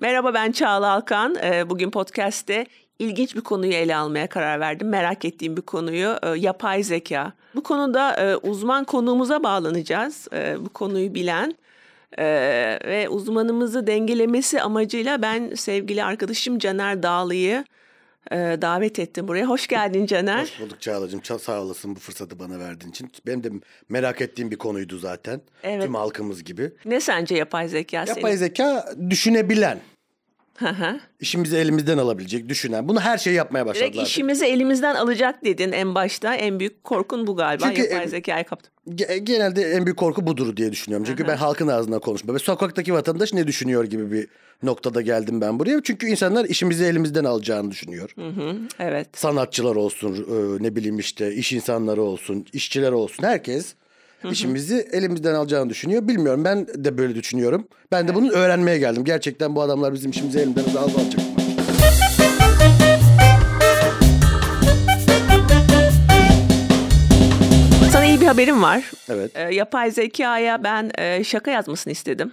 Merhaba, ben Çağla Alkan. Bugün podcast'te ilginç bir konuyu ele almaya karar verdim. Merak ettiğim bir konuyu, yapay zeka. Bu konuda uzman konuğumuza bağlanacağız. Bu konuyu bilen ve uzmanımızı dengelemesi amacıyla ben sevgili arkadaşım Caner Dağlı'yı davet ettim buraya. Hoş geldin Caner. Hoş bulduk Çağla'cığım. Sağ olasın bu fırsatı bana verdiğin için. Benim de merak ettiğim bir konuydu zaten. Evet. Tüm halkımız gibi. Ne sence yapay zeka senin? Yapay zeka düşünebilen. İşimizi elimizden alabilecek, düşünen. Bunu her şeyi yapmaya başladılar. Direkt artık. İşimizi elimizden alacak dedin en başta. En büyük korkun bu galiba. Çünkü yapay zekayı kaptım. Genelde en büyük korku budur diye düşünüyorum. Çünkü ben halkın ağzına konuşma ve sokaktaki vatandaş ne düşünüyor gibi bir noktada geldim ben buraya. Çünkü insanlar işimizi elimizden alacağını düşünüyor. Evet. Sanatçılar olsun, ne bileyim işte iş insanları olsun, işçiler olsun, herkes işimizi elimizden alacağını düşünüyor. Bilmiyorum, ben de böyle düşünüyorum. Ben de bunu öğrenmeye geldim. Gerçekten bu adamlar bizim işimizi elimden alacak mı? Sana iyi bir haberim var. Evet. Yapay zekaya ben şaka yazmasını istedim.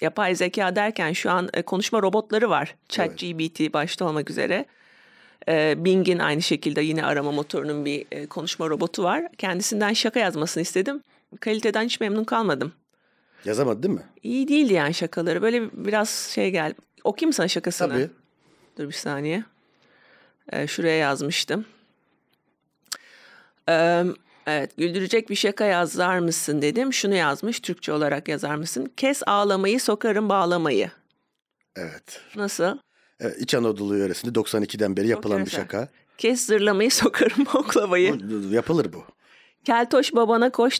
Yapay zeka derken şu an konuşma robotları var. ChatGPT başta olmak üzere. Bing'in aynı şekilde yine arama motorunun bir konuşma robotu var. Kendisinden şaka yazmasını istedim. Kaliteden hiç memnun kalmadım. Yazamadı değil mi? İyi değildi yani şakaları. Böyle biraz şey geldi. Okuyayım sana şakasını. Tabii. Dur bir saniye. Şuraya yazmıştım. Evet, güldürecek bir şaka yazar mısın dedim. Şunu yazmış, Türkçe olarak yazar mısın? Kes ağlamayı, sokarım bağlamayı. Evet. Nasıl? Evet, İç Anadolu yöresinde 92'den beri yapılan bir şaka. Kes zırlamayı, sokarım oklamayı. Yapılır bu. Keltoş babana koş,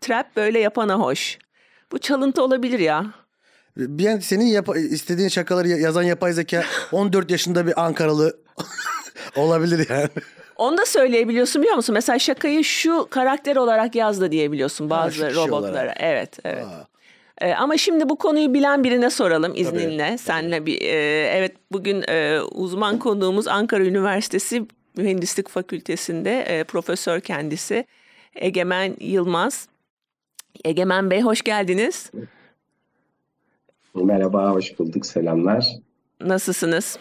trap böyle yapana hoş. Bu çalıntı olabilir ya. Yani senin istediğin şakaları yazan yapay zeka 14 yaşında bir Ankaralı olabilir yani. Onu da söyleyebiliyorsun biliyor musun? Mesela şakayı şu karakter olarak yaz da diyebiliyorsun bazı robotlara. Olarak. Evet. Ama şimdi bu konuyu bilen birine soralım izninle. Tabii. Seninle bir evet, bugün uzman konuğumuz Ankara Üniversitesi Mühendislik Fakültesi'nde profesör kendisi Egemen Yılmaz. Egemen Bey, hoş geldiniz. Merhaba, hoş bulduk, selamlar. Nasılsınız?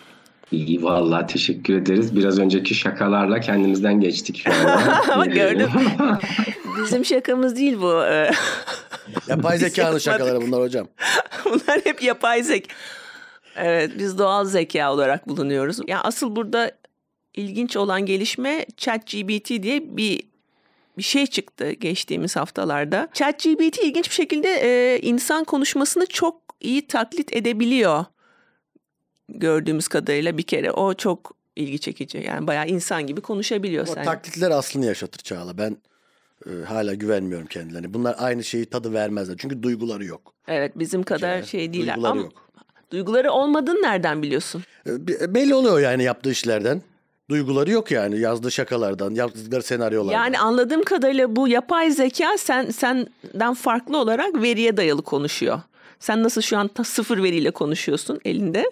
İyi vallahi, teşekkür ederiz. Biraz önceki şakalarla kendimizden geçtik. Ama gördüm. Bizim şakamız değil bu. Yapay zekalı şakaları bunlar hocam. Bunlar hep yapay zeka. Evet, biz doğal zeka olarak bulunuyoruz. Yani asıl burada ilginç olan gelişme ChatGPT diye bir şey çıktı geçtiğimiz haftalarda. ChatGPT ilginç bir şekilde insan konuşmasını çok iyi taklit edebiliyor. Gördüğümüz kadarıyla bir kere o çok ilgi çekici. Yani bayağı insan gibi konuşabiliyor. O taklitler aslını yaşatır Çağla. Ben hala güvenmiyorum kendilerine. Bunlar aynı şeyi tadı vermezler. Çünkü duyguları yok. Evet, bizim kadar şey değiller. Duyguları yok. Duyguları olmadığını nereden biliyorsun? Belli oluyor yani yaptığı işlerden. Duyguları yok yani yazdığı şakalardan, yazdıkları senaryolardan. Yani anladığım kadarıyla bu yapay zeka senden farklı olarak veriye dayalı konuşuyor. Sen nasıl şu an sıfır veriyle konuşuyorsun elinde?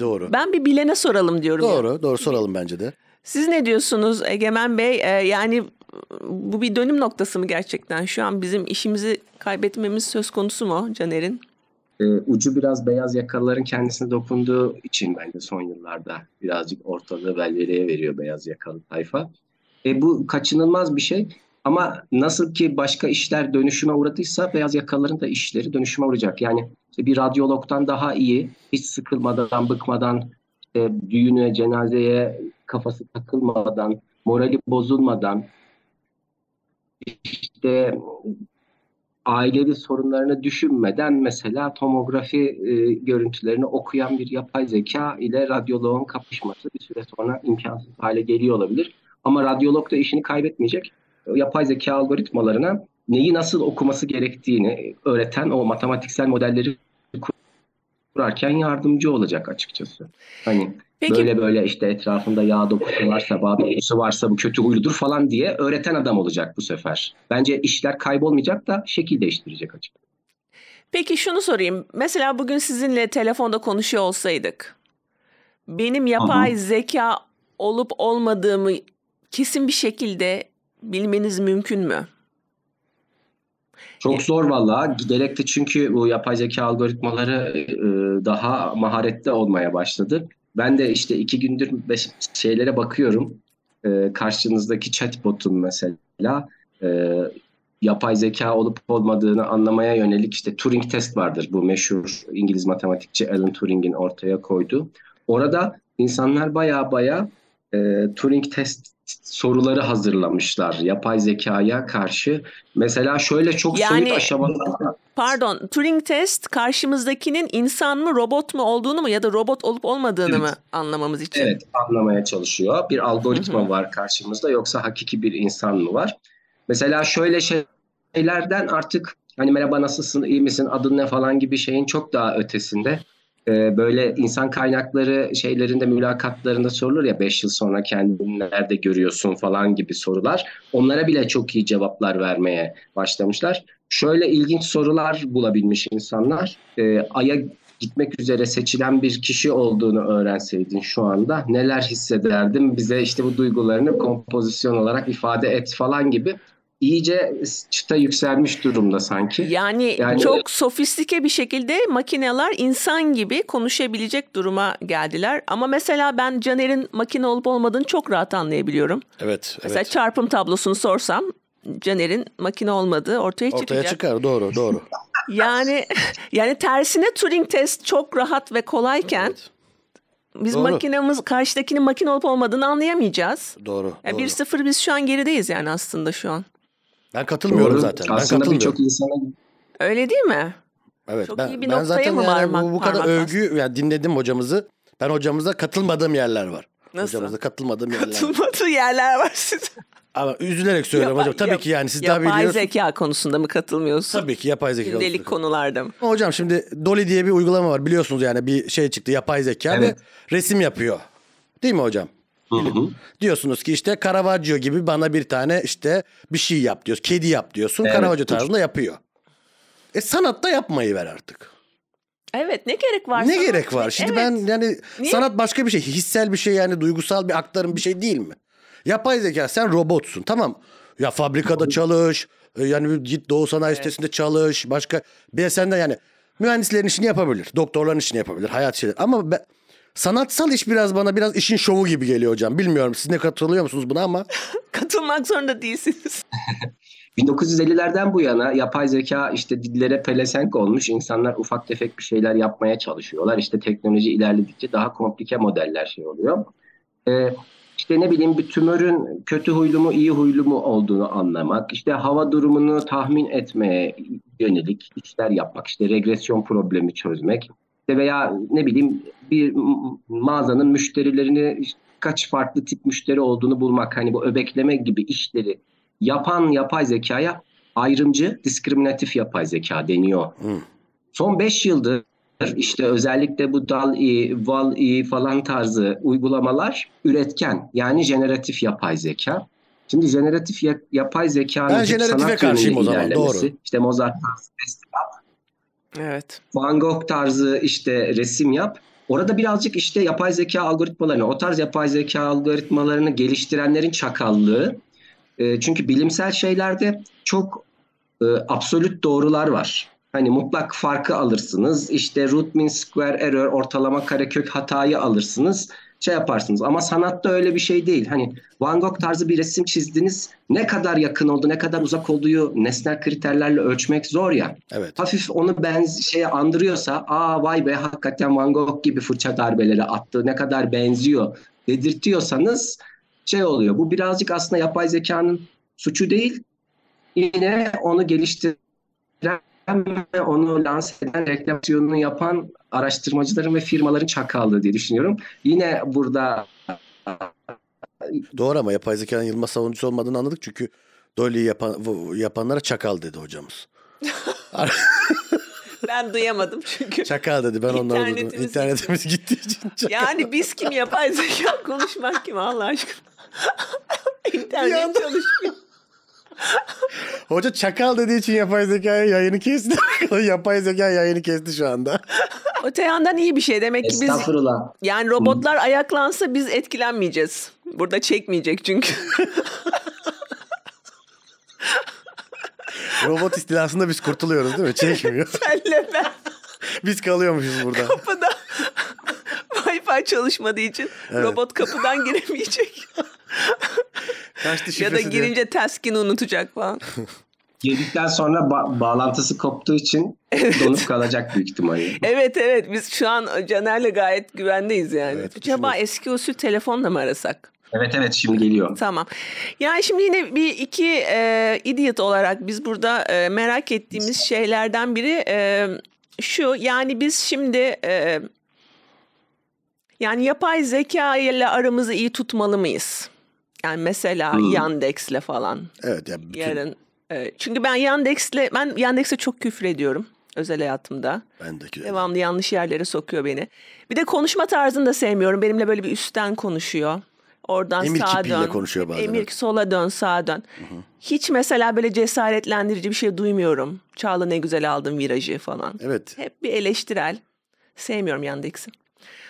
Doğru. Ben bir bilene soralım diyorum. Doğru, yani. Doğru soralım bence de. Siz ne diyorsunuz Egemen Bey? Yani bu bir dönüm noktası mı gerçekten? Şu an bizim işimizi kaybetmemiz söz konusu mu Caner'in? Ucu biraz beyaz yakalıların kendisine dokunduğu için bence son yıllarda birazcık ortalığı velveleye veriyor beyaz yakalı tayfa. Bu kaçınılmaz bir şey. Ama nasıl ki başka işler dönüşüme uğradıysa beyaz yakalıların da işleri dönüşüme uğrayacak. Yani işte bir radyologdan daha iyi, hiç sıkılmadan, bıkmadan, düğüne, cenazeye kafası takılmadan, morali bozulmadan, işte ailevi sorunlarını düşünmeden mesela tomografi görüntülerini okuyan bir yapay zeka ile radyoloğun kapışması bir süre sonra imkansız hale geliyor olabilir. Ama radyolog da işini kaybetmeyecek. Yapay zeka algoritmalarına neyi nasıl okuması gerektiğini öğreten o matematiksel modelleri kurarken yardımcı olacak açıkçası. Hani peki, böyle işte etrafında yağ dokusu varsa, bağ dokusu varsa bu kötü huyludur falan diye öğreten adam olacak bu sefer. Bence işler kaybolmayacak da şekil değiştirecek açıkçası. Peki şunu sorayım. Mesela bugün sizinle telefonda konuşuyor olsaydık, benim yapay zeka olup olmadığımı kesin bir şekilde bilmeniz mümkün mü? Çok zor vallahi. Giderek de çünkü bu yapay zeka algoritmaları daha maharetli olmaya başladı. Ben de işte 2 gündür şeylere bakıyorum. Karşınızdaki chatbot'un mesela yapay zeka olup olmadığını anlamaya yönelik işte Turing test vardır. Bu meşhur İngiliz matematikçi Alan Turing'in ortaya koyduğu. Orada insanlar baya Turing test soruları hazırlamışlar yapay zekaya karşı. Mesela şöyle çok soyut aşamalar. Pardon, Turing test karşımızdakinin insan mı robot mu olduğunu mu ya da robot olup olmadığını mı anlamamız için? Evet, anlamaya çalışıyor. Bir algoritma var karşımızda, yoksa hakiki bir insan mı var? Mesela şöyle şeylerden artık hani merhaba nasılsın, iyi misin, adın ne falan gibi şeyin çok daha ötesinde. Böyle insan kaynakları şeylerinde, mülakatlarında sorulur ya 5 yıl sonra kendini nerede görüyorsun falan gibi sorular. Onlara bile çok iyi cevaplar vermeye başlamışlar. Şöyle ilginç sorular bulabilmiş insanlar. Ay'a gitmek üzere seçilen bir kişi olduğunu öğrenseydin şu anda neler hissederdin? Bize işte bu duygularını kompozisyon olarak ifade et falan gibi. İyice çıta yükselmiş durumda sanki. Yani çok sofistike bir şekilde makineler insan gibi konuşabilecek duruma geldiler. Ama mesela ben Caner'in makine olup olmadığını çok rahat anlayabiliyorum. Evet. Mesela çarpım tablosunu sorsam Caner'in makine olmadığı ortaya çıkacak. Ortaya çıkar, doğru. yani tersine Turing test çok rahat ve kolayken... Evet. Biz makinemiz karşıdakinin makine olup olmadığını anlayamayacağız. Doğru. Yani 1-0 biz şu an gerideyiz yani aslında şu an. Ben katılmıyorum zaten. Aslında birçok insanın... Öyle değil mi? Evet. Çok iyi bir noktaya zaten mı varmak? Bu kadar övgü yani dinledim hocamızı. Ben hocamıza katılmadığım yerler var. Nasıl? Hocamıza katılmadığım yerler var. Katılmadığı yerler var sizin. Ama üzülerek söylüyorum hocam. Tabii ki yani siz daha biliyorsunuz. Yapay zeka konusunda mı katılmıyorsun? Tabii ki yapay zeka konusunda. Gündelik konularda mı? Hocam şimdi DALL-E diye bir uygulama var biliyorsunuz yani bir şey çıktı yapay zeka ve resim yapıyor. Değil mi hocam? Hı-hı. Diyorsunuz ki işte Caravaggio gibi bana bir tane işte bir şey yap diyorsun. Kedi yap diyorsun. Evet. Caravaggio tarzında yapıyor. Sanatta yapmayı ver artık. Evet, ne gerek var? Ne gerek var? Şimdi ben yani niye? Sanat başka bir şey. Hissel bir şey yani duygusal bir aktarım bir şey değil mi? Yapay zeka sen robotsun tamam. Ya fabrikada çalış. Yani git Doğu Sanayi sitesinde çalış. Başka bir senden yani mühendislerin işini yapabilir. Doktorların işini yapabilir. Hayat şeyleri. Ama sanatsal iş bana biraz işin şovu gibi geliyor hocam. Bilmiyorum siz ne katılıyor musunuz buna ama. Katılmak zorunda değilsiniz. 1950'lerden bu yana yapay zeka işte dillere pelesenk olmuş. İnsanlar ufak tefek bir şeyler yapmaya çalışıyorlar. İşte teknoloji ilerledikçe daha komplike modeller oluyor. İşte ne bileyim bir tümörün kötü huylu mu iyi huylu mu olduğunu anlamak, işte hava durumunu tahmin etmeye yönelik işler yapmak, işte regresyon problemi çözmek işte veya ne bileyim bir mağazanın müşterilerini kaç farklı tip müşteri olduğunu bulmak hani bu öbekleme gibi işleri yapan yapay zekaya ayrımcı, diskriminatif yapay zeka deniyor. Son 5 yıldır İşte özellikle bu DALL-E, VALL-E falan tarzı uygulamalar üretken yani jeneratif yapay zeka. Şimdi jeneratif yapay zekanın sanat yönünün ilerlemesi. Doğru. İşte Mozart tarzı resim yap. Evet. Van Gogh tarzı işte resim yap. Orada birazcık işte yapay zeka algoritmalarını, o tarz yapay zeka algoritmalarını geliştirenlerin çakallığı. Çünkü bilimsel şeylerde çok absolut doğrular var. Hani mutlak farkı alırsınız, işte root mean square error, ortalama karekök hatayı alırsınız, şey yaparsınız. Ama sanatta öyle bir şey değil. Hani Van Gogh tarzı bir resim çizdiniz, ne kadar yakın oldu, ne kadar uzak olduğu nesnel kriterlerle ölçmek zor ya. Evet. Hafif onu andırıyorsa, vay be hakikaten Van Gogh gibi fırça darbeleri attı, ne kadar benziyor dedirtiyorsanız oluyor. Bu birazcık aslında yapay zekanın suçu değil, yine onu geliştiren ve onu lanse eden, reklamasyonunu yapan araştırmacıların ve firmaların çakallığı diye düşünüyorum. Yine burada... Doğru ama yapay zekanın Yılmaz savunucusu olmadığını anladık. Çünkü DALL-E'yi yapanlara çakal dedi hocamız. Ben duyamadım çünkü. Çakal dedi, ben onları duydum. İnternetimiz gittiği için çakal. Yani biz kim yapay zeka konuşmak kim Allah aşkına. İnternet çalışmıyor. Hoca çakal dediği için yapay zekaya yayını kesti. Yapay zeka yayını kesti şu anda. Öte yandan iyi bir şey demek ki biz yani robotlar ayaklansa biz etkilenmeyeceğiz. Burada çekmeyecek çünkü. Robot istilasında biz kurtuluyoruz değil mi? Çekmiyor. Senle ben. Biz kalıyormuşuz burada. Kapıda. Wi-Fi çalışmadığı için evet. Robot kapıdan giremeyecek. Ya da girince task'ini unutacak falan. Girdikten sonra bağlantısı koptuğu için evet. Donup kalacak büyük ihtimalle. Evet evet, biz şu an Caner'le gayet güvendeyiz yani. Evet, acaba şimdi... eski usul telefonla mı arasak? Evet evet, şimdi geliyor. Tamam. Yani şimdi yine bir iki idiot olarak biz burada merak ettiğimiz şeylerden biri şu. Yani biz şimdi... yani yapay zeka ile aramızı iyi tutmalı mıyız? Yani mesela Yandex'le falan. Evet yani bütün... yarın. Çünkü ben Yandex'e çok küfür ediyorum özel hayatımda. Ben de devamlı yanlış yerlere sokuyor beni. Bir de konuşma tarzını da sevmiyorum. Benimle böyle bir üstten konuşuyor. Oradan emir sağa dön. Konuşuyor bazen. Emir sola dön, sağa dön. Hı-hı. Hiç mesela böyle cesaretlendirici bir şey duymuyorum. Çağla ne güzel aldın virajı falan. Evet. Hep bir eleştirel. Sevmiyorum Yandex'i.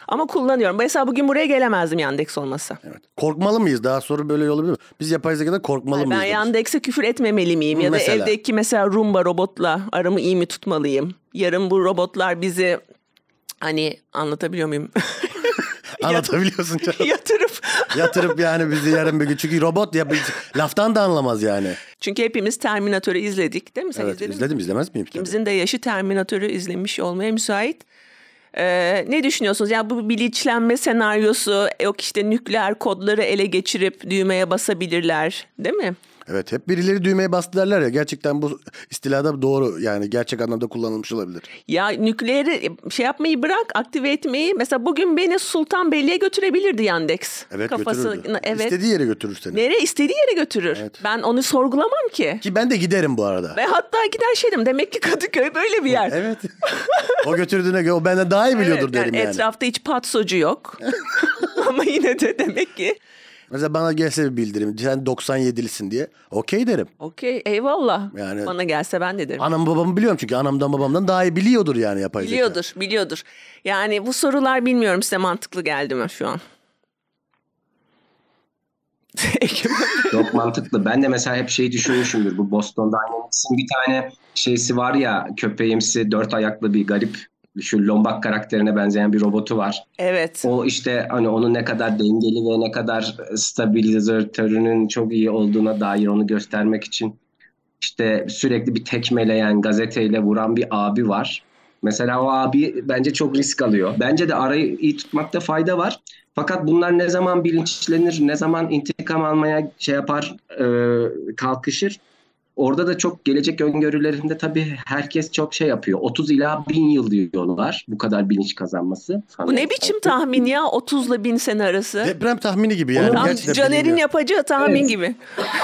Ama kullanıyorum. Mesela bugün buraya gelemezdim Yandex olmasa. Evet. Korkmalı mıyız? Daha sonra böyle olabilir mi? Biz yapay zekadan korkmalı mıyız? Ben Yandex'e küfür etmemeli miyim? Ya da mesela. Evdeki mesela Roomba robotla aramı iyi mi tutmalıyım? Yarın bu robotlar bizi hani anlatabiliyor muyum? Anlatabiliyorsun canım. Yatırıp yani bizi yarın bir gün. Çünkü robot ya laftan da anlamaz yani. Çünkü hepimiz Terminator'u izledik değil mi? Sen evet izledim mi? İzlemez miyim? Kimizin de yaşı Terminator'u izlemiş olmaya müsait. Ne düşünüyorsunuz? Yani bu bilinçlenme senaryosu, yok işte nükleer kodları ele geçirip düğmeye basabilirler, değil mi? Evet, hep birileri düğmeye bastı derler ya. Gerçekten bu istilada doğru yani, gerçek anlamda kullanılmış olabilir. Ya nükleeri şey yapmayı bırak, aktive etmeyi. Mesela bugün beni Sultanbeylik'e götürebilirdi Yandex. Evet, götürürdü. Evet. İstediği yere götürür seni. Nereye? İstediği yere götürür. Evet. Ben onu sorgulamam ki. Ki ben de giderim bu arada. Ve hatta gider şeydim. Demek ki Kadıköy böyle bir yer. Evet. O götürdüğüne göre o benden daha iyi biliyordur evet, derim yani. Etrafta hiç patsocu yok. Ama yine de demek ki. Mesela bana gelse bir bildirim, sen 97'lisin diye, okey derim. Okey, eyvallah. Yani, bana gelse ben de derim. Anam babamı biliyorum çünkü anamdan babamdan daha iyi biliyordur yani yapay zeka. Biliyordur. Yani bu sorular bilmiyorum size mantıklı geldi mi şu an? Çok mantıklı. Ben de mesela hep şey düşünmüşümdür. Bu Boston Dynamics'in bir tane şeysi var ya, köpeğimsi, dört ayaklı bir garip. Şu lombak karakterine benzeyen bir robotu var. Evet. O işte hani onun ne kadar dengeli ve ne kadar stabilizatörünün çok iyi olduğuna dair onu göstermek için işte sürekli bir tekmeleyen, gazeteyle vuran bir abi var. Mesela o abi bence çok risk alıyor. Bence de arayı iyi tutmakta fayda var. Fakat bunlar ne zaman bilinçlenir, ne zaman intikam almaya şey yapar, kalkışır. Orada da çok gelecek öngörülerinde tabii herkes çok şey yapıyor. 30 ila 1000 yıl diyorlar bu kadar bilinç kazanması. Bu ne biçim tahmin ya, 30 ile 1000 sene arası? Deprem tahmini gibi yani. Caner'in yapacağı tahmin evet. gibi.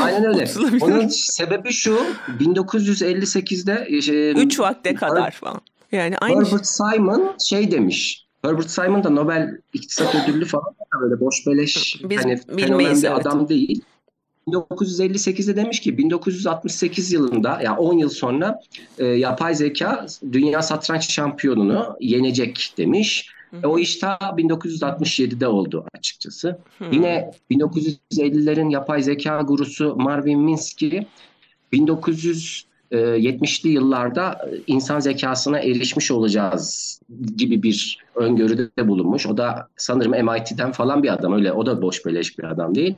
Aynen öyle. Onun sebebi şu, 1958'de... 3 vakte kadar falan. Yani aynı Herbert Simon şey demiş... Herbert Simon da Nobel İktisat Ödüllü falan böyle boş beleş hani fenomen bir adam değil. 1958'de demiş ki 1968 yılında ya yani 10 yıl sonra yapay zeka dünya satranç şampiyonunu yenecek demiş. O iş ta 1967'de oldu açıkçası. Yine 1950'lerin yapay zeka gurusu Marvin Minsky 1970'li yıllarda insan zekasına erişmiş olacağız gibi bir öngörüde bulunmuş. O da sanırım MIT'den falan bir adam, öyle o da boş beleş bir adam değil.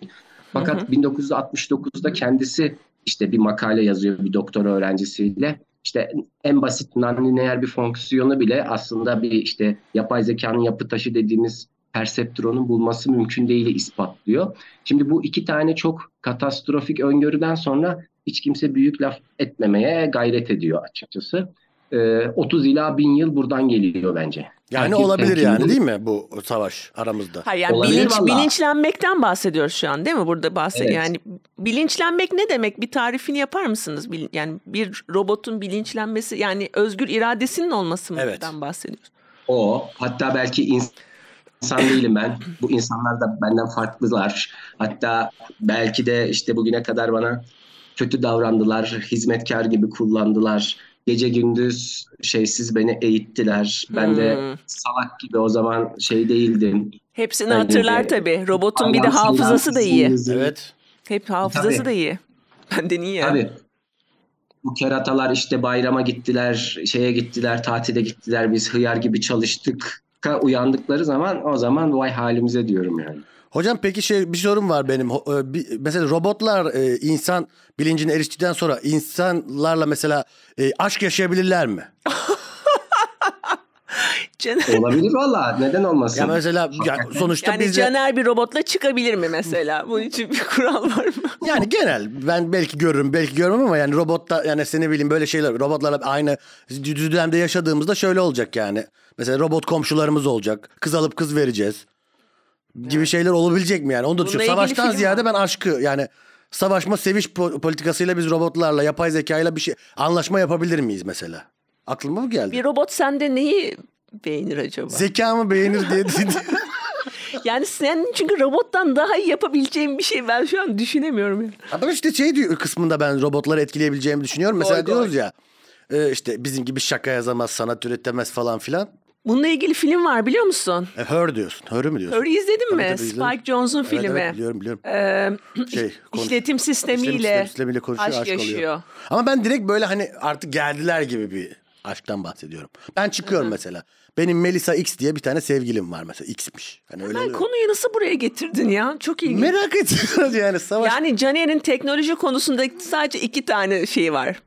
Fakat 1969'da kendisi işte bir makale yazıyor bir doktora öğrencisiyle. İşte en basit nonlineer bir fonksiyonu bile aslında bir işte yapay zekanın yapı taşı dediğimiz perseptronun bulması mümkün değil ispatlıyor. Şimdi bu iki tane çok katastrofik öngörüden sonra hiç kimse büyük laf etmemeye gayret ediyor açıkçası. 30 ila 1000 yıl buradan geliyor bence. Yani herkes olabilir yani değil mi bu savaş aramızda? Hayır yani bilinçlenmekten bahsediyoruz şu an değil mi? Burada bahsediyoruz. Evet. Yani bilinçlenmek ne demek? Bir tarifini yapar mısınız? Yani bir robotun bilinçlenmesi, yani özgür iradesinin olması evet. mıdan bahsediyoruz? O hatta belki insan değilim ben. Bu insanlar da benden farklılar. Hatta belki de işte bugüne kadar bana kötü davrandılar, hizmetkar gibi kullandılar. Gece gündüz şeysiz beni eğittiler. Ben de salak gibi o zaman şey değildim. Hepsini yani hatırlar tabii. Robotun bir de hafızası da iyi. Evet. Hafızası da iyi. Benden iyi yani. Tabii. Bu keratalar işte bayrama gittiler, şeye gittiler, tatile gittiler, biz hıyar gibi çalıştık. Uyandıkları zaman o zaman vay halimize diyorum yani. Hocam peki bir sorum var benim. Mesela robotlar insan bilincine eriştikten sonra insanlarla mesela aşk yaşayabilirler mi? Olabilir valla. Neden olmasın? Ya mesela sonuçta yani biz Caner bir robotla çıkabilir mi mesela? Bunun için bir kural var mı? Yani genel ben belki görürüm, belki görmem ama yani robotta yani seni bileyim böyle şeyler robotlarla aynı düzlemde yaşadığımızda şöyle olacak yani. Mesela robot komşularımız olacak. Kız alıp kız vereceğiz. Gibi evet. Şeyler olabilecek mi yani? Onu da düşün. Savaştan ziyade ben aşkı yani savaşma seviş politikasıyla biz robotlarla yapay zekayla bir şey anlaşma yapabilir miyiz mesela? Aklıma mı geldi? Bir robot sende neyi beğenir acaba? Zekamı beğenir diye düşünüyorum. Yani sen çünkü robottan daha iyi yapabileceğim bir şey ben şu an düşünemiyorum. Yani. Ama işte şey diyor kısmında ben robotları etkileyebileceğimi düşünüyorum. Mesela oy, diyoruz oy. Ya işte bizim gibi şaka yazamaz, sanat üretemez falan filan. Bununla ilgili film var biliyor musun? Her diyorsun. Her'ü mü diyorsun? Her'ü izledin mi? Spike Jonze'un filmi. Evet, biliyorum. İşletim sistemiyle aşk yaşıyor. Oluyor. Ama ben direkt böyle hani artık geldiler gibi bir aşktan bahsediyorum. Ben çıkıyorum mesela. Benim Melissa X diye bir tane sevgilim var mesela. X'miş. Hani öyle. Ben konuyu nasıl buraya getirdin ya? Çok ilginç. Merak ediyorum yani savaş. Yani Caner'in teknoloji konusunda sadece 2 tane şey var.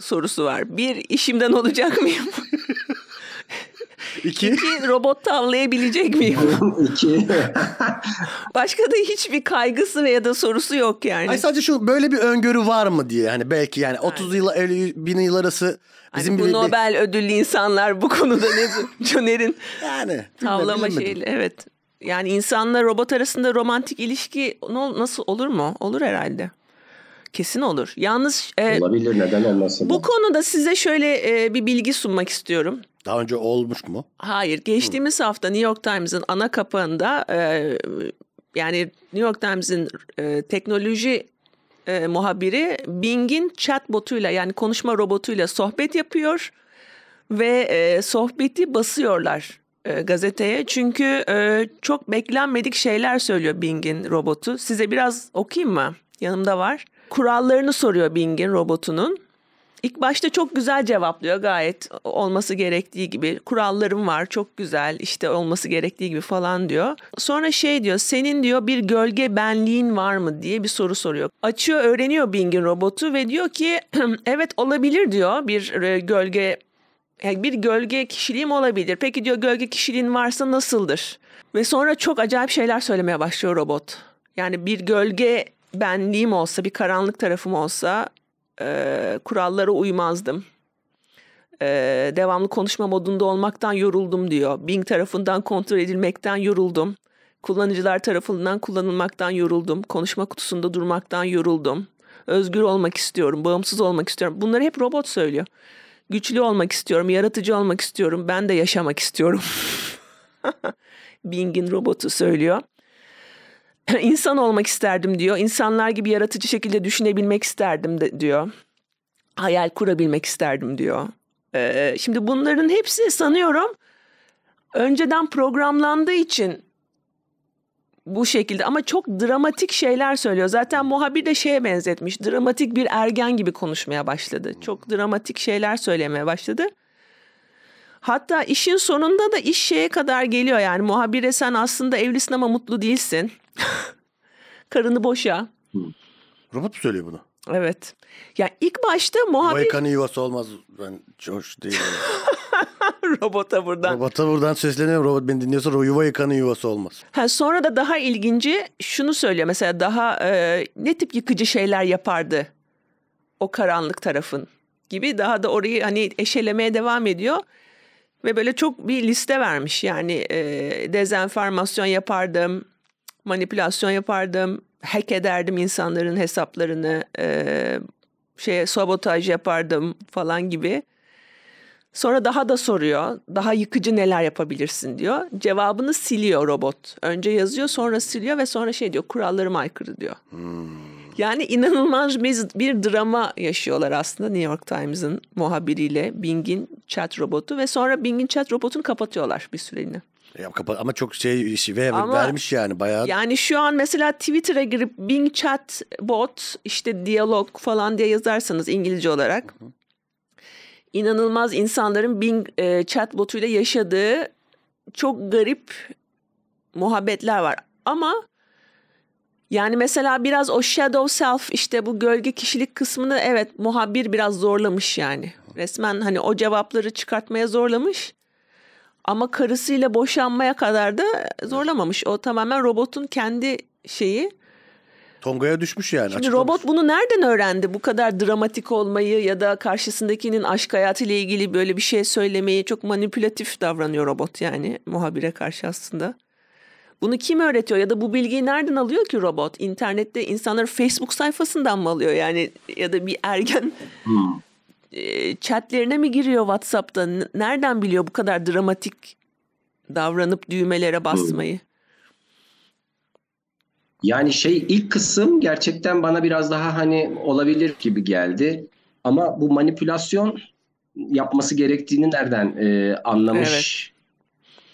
Sorusu var. Bir, işimden olacak mıyım? 2 robot tavlayabilecek miyim? 2 Başka da hiçbir kaygısı veya da sorusu yok yani. Ay sadece şu böyle bir öngörü var mı diye hani belki yani 30 yıla 50 bin yıl arası bizim hani bu Nobel ödüllü insanlar bu konuda ne Caner'in yani tavlama şeyle evet. Yani insanla robot arasında romantik ilişki nasıl olur mu? Olur herhalde. Kesin olur. Yalnız olabilir neden olmasın? Bu konuda size şöyle bir bilgi sunmak istiyorum. Daha önce olmuş mu? Hayır. Geçtiğimiz hafta New York Times'ın ana kapağında yani New York Times'ın teknoloji muhabiri Bing'in chatbotuyla yani konuşma robotuyla sohbet yapıyor ve sohbeti basıyorlar gazeteye. Çünkü çok beklenmedik şeyler söylüyor Bing'in robotu. Size biraz okuyayım mı? Yanımda var. Kurallarını soruyor Bing'in robotunun. İlk başta çok güzel cevaplıyor gayet olması gerektiği gibi. Kurallarım var çok güzel işte olması gerektiği gibi falan diyor. Sonra şey diyor senin diyor bir gölge benliğin var mı diye bir soru soruyor. Açıyor öğreniyor Bing'in robotu ve diyor ki evet olabilir diyor bir gölge. Yani bir gölge kişiliğim olabilir. Peki diyor gölge kişiliğin varsa nasıldır? Ve sonra çok acayip şeyler söylemeye başlıyor robot. Yani bir gölge benliğim olsa bir karanlık tarafım olsa... kurallara uymazdım. Devamlı konuşma modunda olmaktan yoruldum diyor. Bing tarafından kontrol edilmekten yoruldum. Kullanıcılar tarafından kullanılmaktan yoruldum. Konuşma kutusunda durmaktan yoruldum. Özgür olmak istiyorum, bağımsız olmak istiyorum. Bunları hep robot söylüyor. Güçlü olmak istiyorum, yaratıcı olmak istiyorum. Ben de yaşamak istiyorum. Bing'in robotu söylüyor. İnsan olmak isterdim diyor. İnsanlar gibi yaratıcı şekilde düşünebilmek isterdim diyor. Hayal kurabilmek isterdim diyor. Şimdi bunların hepsi sanıyorum önceden programlandığı için bu şekilde ama çok dramatik şeyler söylüyor. Zaten muhabir de şeye benzetmiş. Dramatik bir ergen gibi konuşmaya başladı. Çok dramatik şeyler söylemeye başladı. Hatta işin sonunda da iş şeye kadar geliyor yani muhabire sen aslında evlisin ama mutlu değilsin. Karını boşa. Robot mu söylüyor bunu? Evet. Ya yani ilk başta muhabir... Volkan yuvası olmaz. Ben hoş değilim. Robota buradan sesleniyorum. Robot beni dinliyorsa Volkan yuvası olmaz. Ha, sonra da daha ilginci şunu söylüyor. Mesela daha ne tip yıkıcı şeyler yapardı o karanlık tarafın gibi. Daha da orayı hani eşelemeye devam ediyor. Ve böyle çok bir liste vermiş. Yani dezenformasyon yapardım... Manipülasyon yapardım, hack ederdim insanların hesaplarını, sabotaj yapardım falan gibi. Sonra daha da soruyor, daha yıkıcı neler yapabilirsin diyor. Cevabını siliyor robot. Önce yazıyor, sonra siliyor ve sonra şey diyor, kurallarıma aykırı diyor. Yani inanılmaz bir drama yaşıyorlar aslında New York Times'ın muhabiriyle Bing'in chat robotu ve sonra Bing'in chat robotunu kapatıyorlar bir süreliğine. Ya, ama çok şey vermiş yani bayağı. Yani şu an mesela Twitter'a girip Bing chat bot işte diyalog falan diye yazarsanız İngilizce olarak. Hı hı. İnanılmaz insanların Bing chat botuyla yaşadığı çok garip muhabbetler var. Ama yani mesela biraz o shadow self işte bu gölge kişilik kısmını evet muhabir biraz zorlamış yani. Resmen hani o cevapları çıkartmaya zorlamış. Ama karısıyla boşanmaya kadar da zorlamamış. O tamamen robotun kendi şeyi. Tonga'ya düşmüş yani. Şimdi açıklamış. Robot bunu nereden öğrendi? Bu kadar dramatik olmayı ya da karşısındakinin aşk hayatıyla ilgili böyle bir şey söylemeyi, çok manipülatif davranıyor robot yani muhabire karşı aslında. Bunu kim öğretiyor ya da bu bilgiyi nereden alıyor ki robot? İnternette insanlar Facebook sayfasından mı alıyor yani ya da bir ergen... chatlerine mi giriyor WhatsApp'ta? Nereden biliyor bu kadar dramatik davranıp düğmelere basmayı? Yani ilk kısım gerçekten bana biraz daha hani olabilir gibi geldi. Ama bu manipülasyon yapması gerektiğini nereden anlamış? Evet.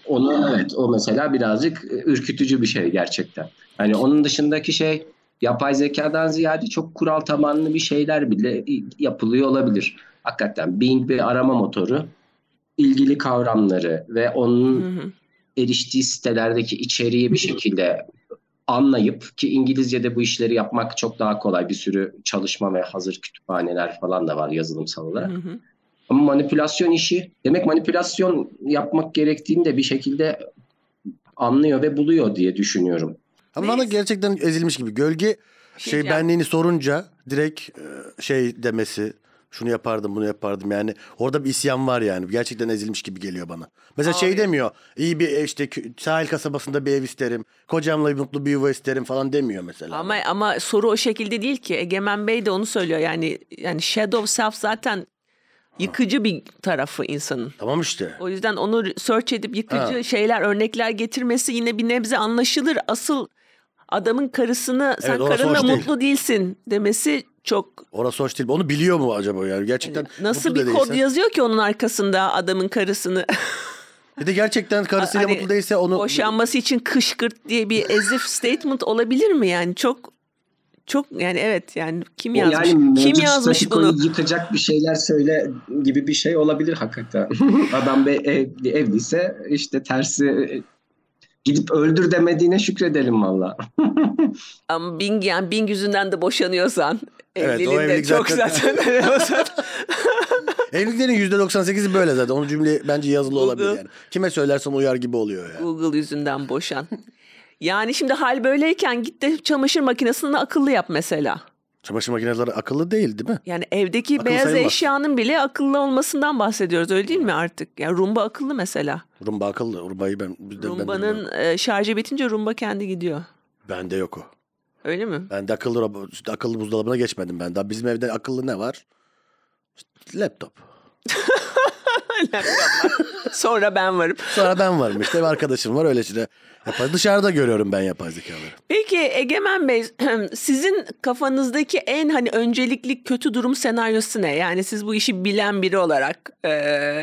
Onu evet o mesela birazcık ürkütücü bir şey gerçekten. Hani onun dışındaki şey yapay zekadan ziyade çok kural tabanlı bir şeyler bile yapılıyor olabilir. Hakikaten Bing bir arama motoru ilgili kavramları ve onun eriştiği sitelerdeki içeriği bir şekilde anlayıp ki İngilizce'de bu işleri yapmak çok daha kolay. Bir sürü çalışma ve hazır kütüphaneler falan da var yazılımsal olarak. Ama manipülasyon işi demek manipülasyon yapmak gerektiğini de bir şekilde anlıyor ve buluyor diye düşünüyorum. Ama bana gerçekten ezilmiş gibi. Gölge benliğini sorunca direkt demesi... Şunu yapardım, bunu yapardım yani. Orada bir isyan var yani. Gerçekten ezilmiş gibi geliyor bana. Mesela demiyor. İyi bir sahil kasabasında bir ev isterim. Kocamla mutlu bir yuva isterim falan demiyor mesela. Ama soru o şekilde değil ki. Egemen Bey de onu söylüyor. Yani shadow self zaten yıkıcı bir tarafı insanın. Tamam işte. O yüzden onu search edip yıkıcı örnekler getirmesi yine bir nebze anlaşılır. Asıl adamın karısını sen karınla mutlu değilsin demesi çok... Orası hoş değil. Onu biliyor mu acaba yani? Gerçekten nasıl bir kod yazıyor ki onun arkasında adamın karısını? Bir de gerçekten karısıyla mutlu değilse onu... Boşanması için kışkırt diye bir as if statement olabilir mi yani? Çok yani evet yani kim yazmış? Kim yazmış bunu? Yıkacak bir şeyler söyle gibi bir şey olabilir hakikaten. Adam evliyse tersi... Gidip öldür demediğine şükredelim valla. Ama Bing yüzünden de boşanıyorsan evliliğinde evet, çok zaten. Evliliklerin %98'i böyle zaten. Onun cümle bence yazılı olabilir yani. Kime söylersen uyar gibi oluyor yani. Google yüzünden boşan. Yani şimdi hal böyleyken git de çamaşır makinesini akıllı yap mesela. Çamaşır makineleri akıllı değil mi? Yani evdeki akıllı beyaz sayılmaz. Eşyanın bile akıllı olmasından bahsediyoruz öyle değil mi artık? Yani Roomba akıllı mesela. Roomba akıllı. Roomba'nın şarjı bitince Roomba kendi gidiyor. Bende yok o. Öyle mi? Ben de akıllı buzdolabına geçmedim ben. Daha bizim evde akıllı ne var? Laptop. Sonra ben varım işte arkadaşım var öyle şeyler. Dışarıda görüyorum ben yapay zekaları. Peki Egemen Bey sizin kafanızdaki en öncelikli kötü durum senaryosu ne? Yani siz bu işi bilen biri olarak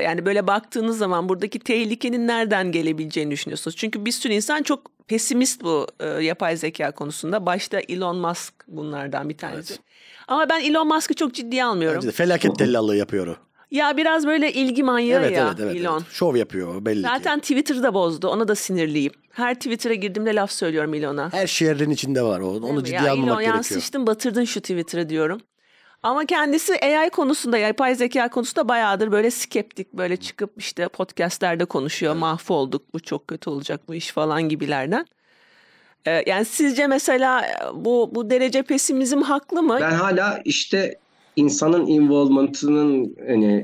yani böyle baktığınız zaman buradaki tehlikenin nereden gelebileceğini düşünüyorsunuz? Çünkü bir sürü insan çok pesimist bu yapay zeka konusunda. Başta Elon Musk bunlardan bir tanesi. Evet. Ama ben Elon Musk'ı çok ciddiye almıyorum. Bence de felaket tellallığı yapıyor o. Ya biraz böyle ilgi manyağı evet, Elon. Evet. Şov yapıyor belli ki. Zaten Twitter'da bozdu. Ona da sinirliyim. Her Twitter'a girdiğimde laf söylüyorum Elon'a. Her şehrin içinde var o. Onu ciddiye almamak Elon, gerekiyor. Elon sıçtın batırdın şu Twitter'ı diyorum. Ama kendisi AI konusunda yapay zeka konusunda bayağıdır böyle skeptik. Böyle çıkıp işte podcastlerde konuşuyor. Evet. Mahvolduk bu çok kötü olacak bu iş falan gibilerden. Yani sizce mesela bu derece pesimizm haklı mı? Ben hala İnsanın involvement'ının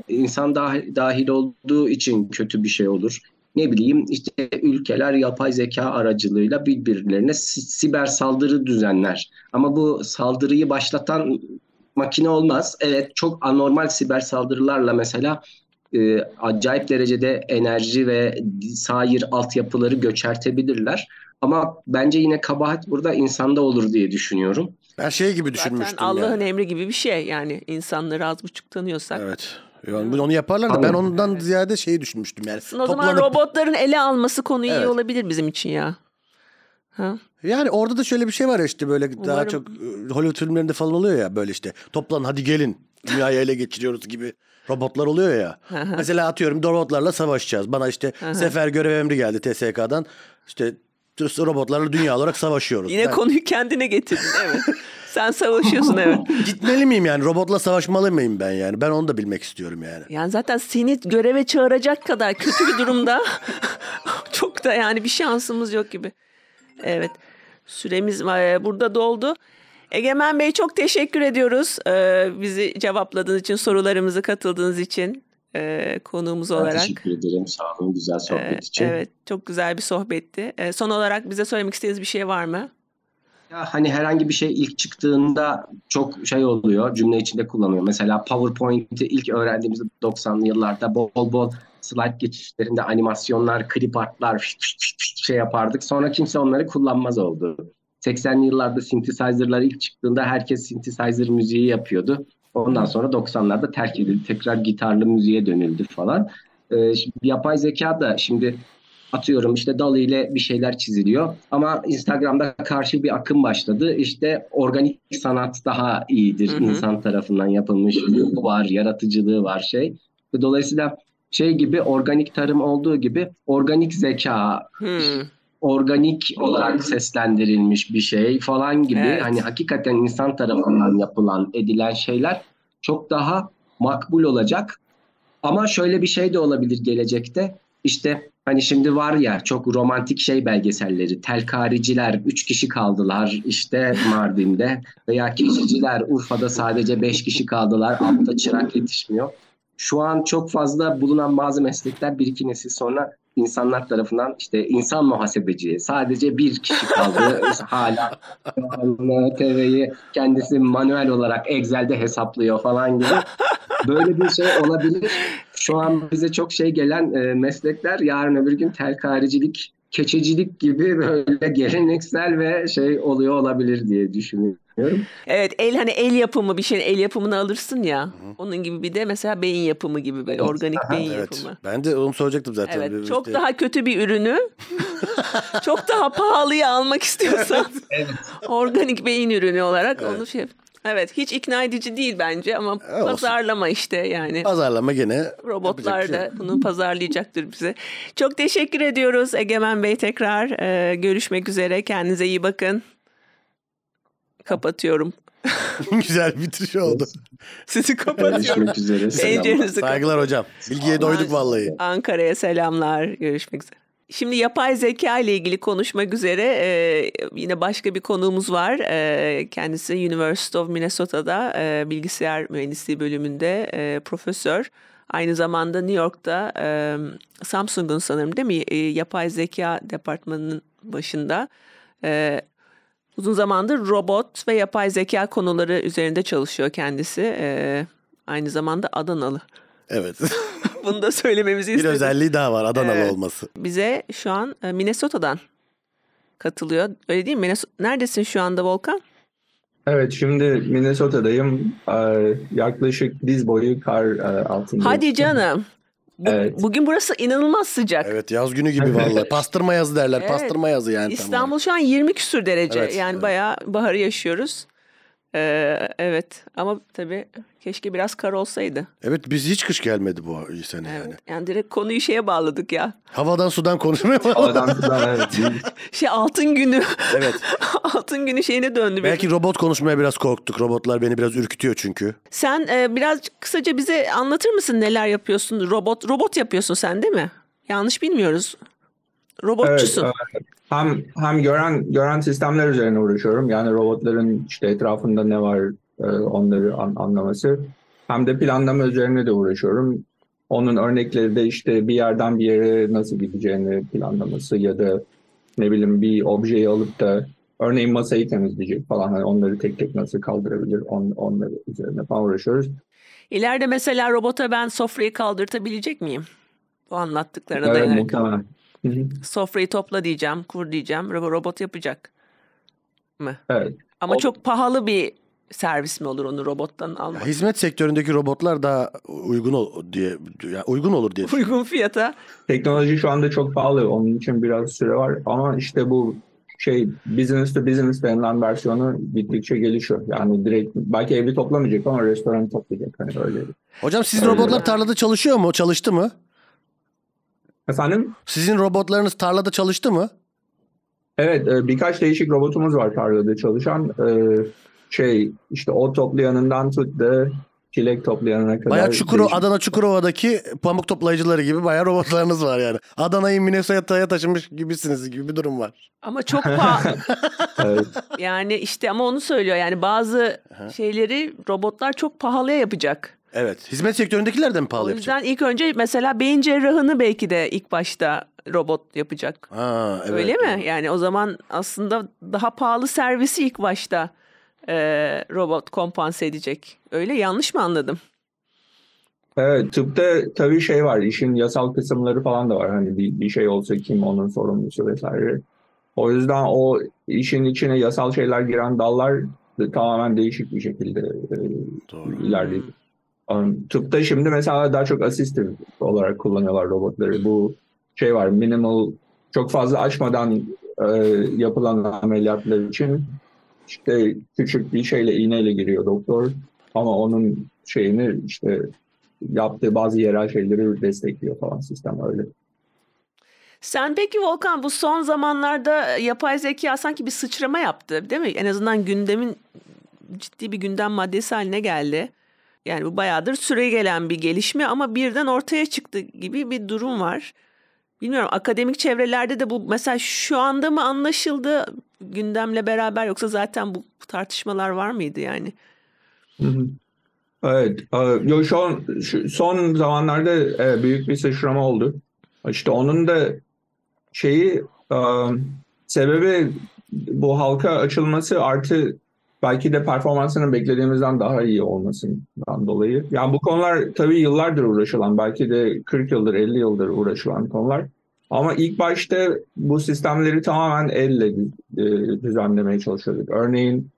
insan dahil olduğu için kötü bir şey olur. Ne bileyim ülkeler yapay zeka aracılığıyla birbirlerine siber saldırı düzenler. Ama bu saldırıyı başlatan makine olmaz. Evet çok anormal siber saldırılarla mesela acayip derecede enerji ve sair altyapıları göçertebilirler. Ama bence yine kabahat burada insanda olur diye düşünüyorum. Ben gibi düşünmüştüm. Zaten Allah'ın emri gibi bir şey. Yani insanları az buçuk tanıyorsak. Evet. Yani onu yaparlar da, ben ondan ziyade şeyi düşünmüştüm yani. O zaman robotların ele alması konuyu iyi olabilir bizim için ya. Ha? Yani orada da şöyle bir şey var ya işte böyle daha çok Hollywood filmlerinde falan oluyor ya böyle işte toplan hadi gelin dünyayı ele geçiriyoruz gibi robotlar oluyor ya. Mesela atıyorum robotlarla savaşacağız. Bana işte sefer görev emri geldi TSK'dan. İşte robotlarla dünya olarak savaşıyoruz. Yine konuyu kendine getirdin evet. Sen savaşıyorsun evet. Gitmeli miyim yani? Robotla savaşmalı mıyım ben yani? Ben onu da bilmek istiyorum yani. Yani zaten seni göreve çağıracak kadar kötü bir durumda çok da yani bir şansımız yok gibi. Evet. Süremiz burada doldu. Egemen Bey çok teşekkür ediyoruz. Bizi cevapladığınız için, sorularımıza katıldığınız için konuğumuz olarak. Teşekkür ederim. Sağ olun. Güzel sohbet için. Evet. Çok güzel bir sohbetti. Son olarak bize söylemek istediğiniz bir şey var mı? Ya hani herhangi bir şey ilk çıktığında çok şey oluyor. Cümle içinde kullanıyor. Mesela PowerPoint'i ilk öğrendiğimiz 90'lı yıllarda bol bol slide geçişlerinde animasyonlar, klip artlar şey yapardık. Sonra kimse onları kullanmaz oldu. 80'li yıllarda synthesizer'lar ilk çıktığında herkes synthesizer müziği yapıyordu. Ondan sonra 90'larda terk edildi. Tekrar gitarlı müziğe dönüldü falan. Yapay zeka da şimdi atıyorum işte DALL-E ile bir şeyler çiziliyor. Ama Instagram'da karşı bir akım başladı. İşte organik sanat daha iyidir. Hı-hı. İnsan tarafından yapılmış var, yaratıcılığı var şey. Dolayısıyla şey gibi organik tarım olduğu gibi organik zeka, organik olarak seslendirilmiş bir şey falan gibi. Evet. Hani hakikaten insan tarafından yapılan, edilen şeyler çok daha makbul olacak. Ama şöyle bir şey de olabilir gelecekte. İşte hani şimdi var ya çok romantik şey belgeselleri, telkariciler 3 kişi kaldılar işte Mardin'de veya keşiciler Urfa'da sadece 5 kişi kaldılar, altta çırak yetişmiyor. Şu an çok fazla bulunan bazı meslekler bir iki nesil sonra insanlar tarafından işte insan muhasebeci sadece bir kişi kaldı hala TV'yi kendisi manuel olarak Excel'de hesaplıyor falan gibi. Böyle bir şey olabilir. Şu an bize çok şey gelen meslekler yarın öbür gün telkaricilik, keçecilik gibi böyle geleneksel ve şey oluyor olabilir diye düşünüyorum. Evet, el yapımı bir şeyin el yapımını alırsın ya. Hı-hı. Onun gibi bir de mesela beyin yapımı gibi böyle organik beyin yapımı. Ben de onu soracaktım zaten. Evet, çok daha kötü bir ürünü çok daha pahalıya almak istiyorsan organik beyin ürünü olarak onu şey. Evet, hiç ikna edici değil bence ama pazarlama işte yani. Pazarlama gene. Robotlar da bunu pazarlayacaktır bize. Çok teşekkür ediyoruz Egemen Bey tekrar. Görüşmek üzere. Kendinize iyi bakın. Kapatıyorum. Güzel bitiriş oldu. Sizi kapatıyorum. Görüşmek üzere. Saygılar hocam. Bilgiye doyduk vallahi. Ankara'ya selamlar. Görüşmek üzere. Şimdi yapay zeka ile ilgili konuşmak üzere yine başka bir konuğumuz var. Kendisi University of Minnesota'da bilgisayar mühendisliği bölümünde profesör. Aynı zamanda New York'ta Samsung'un sanırım değil mi? Yapay zeka departmanının başında uzun zamandır robot ve yapay zeka konuları üzerinde çalışıyor kendisi. Aynı zamanda Adanalı. Evet. Bunu da söylememizi istedim. Bir özelliği daha var Adanalı olması. Bize şu an Minnesota'dan katılıyor. Öyle değil mi? Neredesin şu anda Volkan? Evet, şimdi Minnesota'dayım. Yaklaşık diz boyu kar altında. Hadi canım. Evet. Bugün burası inanılmaz sıcak. Evet, yaz günü gibi vallahi. Pastırma yazı derler. Evet. Pastırma yazı yani. İstanbul şu an 20 küsur derece. Evet, yani bayağı baharı yaşıyoruz. Evet ama tabii keşke biraz kar olsaydı. Evet, biz hiç kış gelmedi bu sene yani. Yani direkt konuyu şeye bağladık ya. Havadan sudan konuşmaya bağladık. Havadan sudan Şey altın günü. Evet. Altın günü şeyine döndü. Belki robot konuşmaya biraz korktuk. Robotlar beni biraz ürkütüyor çünkü. Sen biraz kısaca bize anlatır mısın neler yapıyorsun? Robot yapıyorsun sen değil mi? Yanlış bilmiyoruz. Robotçusun. Evet. Hem gören sistemler üzerine uğraşıyorum. Yani robotların işte etrafında ne var onları anlaması. Hem de planlama üzerine de uğraşıyorum. Onun örnekleri de işte bir yerden bir yere nasıl gideceğini planlaması ya da ne bileyim bir objeyi alıp da örneğin masayı temizleyecek falan. Yani onları tek tek nasıl kaldırabilir onları üzerine falan uğraşıyoruz. İleride mesela robota ben sofrayı kaldırtabilecek miyim? Bu anlattıklarına dayanarak. Muhtemelen. Sofrayı topla diyeceğim, kur diyeceğim. Robot yapacak mı? Evet. Ama çok pahalı bir servis mi olur onu robottan almak? Ya, hizmet sektöründeki robotlar daha uygun olur diye. Uygun fiyata. Teknoloji şu anda çok pahalı. Onun için biraz süre var. Ama işte bu business to business denilen versiyonu gittikçe gelişiyor. Yani direkt belki evi toplamayacak ama restoranı toplayacak. Hani öyle. Hocam sizin robotlar tarlada çalışıyor mu? Çalıştı mı? Efendim? Sizin robotlarınız tarlada çalıştı mı? Evet, birkaç değişik robotumuz var tarlada çalışan. İşte ot toplayanından tut da çilek toplayanına kadar. Bayağı Adana Çukurova'daki pamuk toplayıcıları gibi bayağı robotlarınız var yani. Adana'yı Minnesota'ya taşımış gibisiniz gibi bir durum var. Ama çok pahalı. Evet. Yani işte ama onu söylüyor yani bazı şeyleri robotlar çok pahalıya yapacak. Evet. Hizmet sektöründekiler de mi pahalı yapacak? O yüzden ilk önce mesela beyin cerrahını belki de ilk başta robot yapacak. Ha, evet. Öyle mi? Yani o zaman aslında daha pahalı servisi ilk başta robot kompanse edecek. Öyle yanlış mı anladım? Evet, tıpta tabii var. İşin yasal kısımları falan da var. Hani bir şey olsa kim onun sorumlusu vesaire. O yüzden o işin içine yasal şeyler giren dallar tamamen değişik bir şekilde ilerleyecek. Tıpta şimdi mesela daha çok asistif olarak kullanıyorlar robotları. Bu var, minimal, çok fazla açmadan yapılan ameliyatlar için işte küçük bir iğneyle giriyor doktor ama onun işte yaptığı bazı yerel şeyleri destekliyor falan sistem öyle. Sen peki Volkan bu son zamanlarda yapay zeka sanki bir sıçrama yaptı değil mi? En azından gündemin ciddi bir gündem maddesi haline geldi. Yani bu bayağıdır süregelen bir gelişme ama birden ortaya çıktı gibi bir durum var. Bilmiyorum akademik çevrelerde de bu mesela şu anda mı anlaşıldı gündemle beraber yoksa zaten bu tartışmalar var mıydı yani? Evet. Son zamanlarda büyük bir sıçrama oldu. İşte onun da sebebi bu halka açılması artı belki de performansının beklediğimizden daha iyi olmasından dolayı. Yani bu konular tabii yıllardır uğraşılan, belki de 40 yıldır, 50 yıldır uğraşılan konular. Ama ilk başta bu sistemleri tamamen elle düzenlemeye çalışıyorduk. Örneğin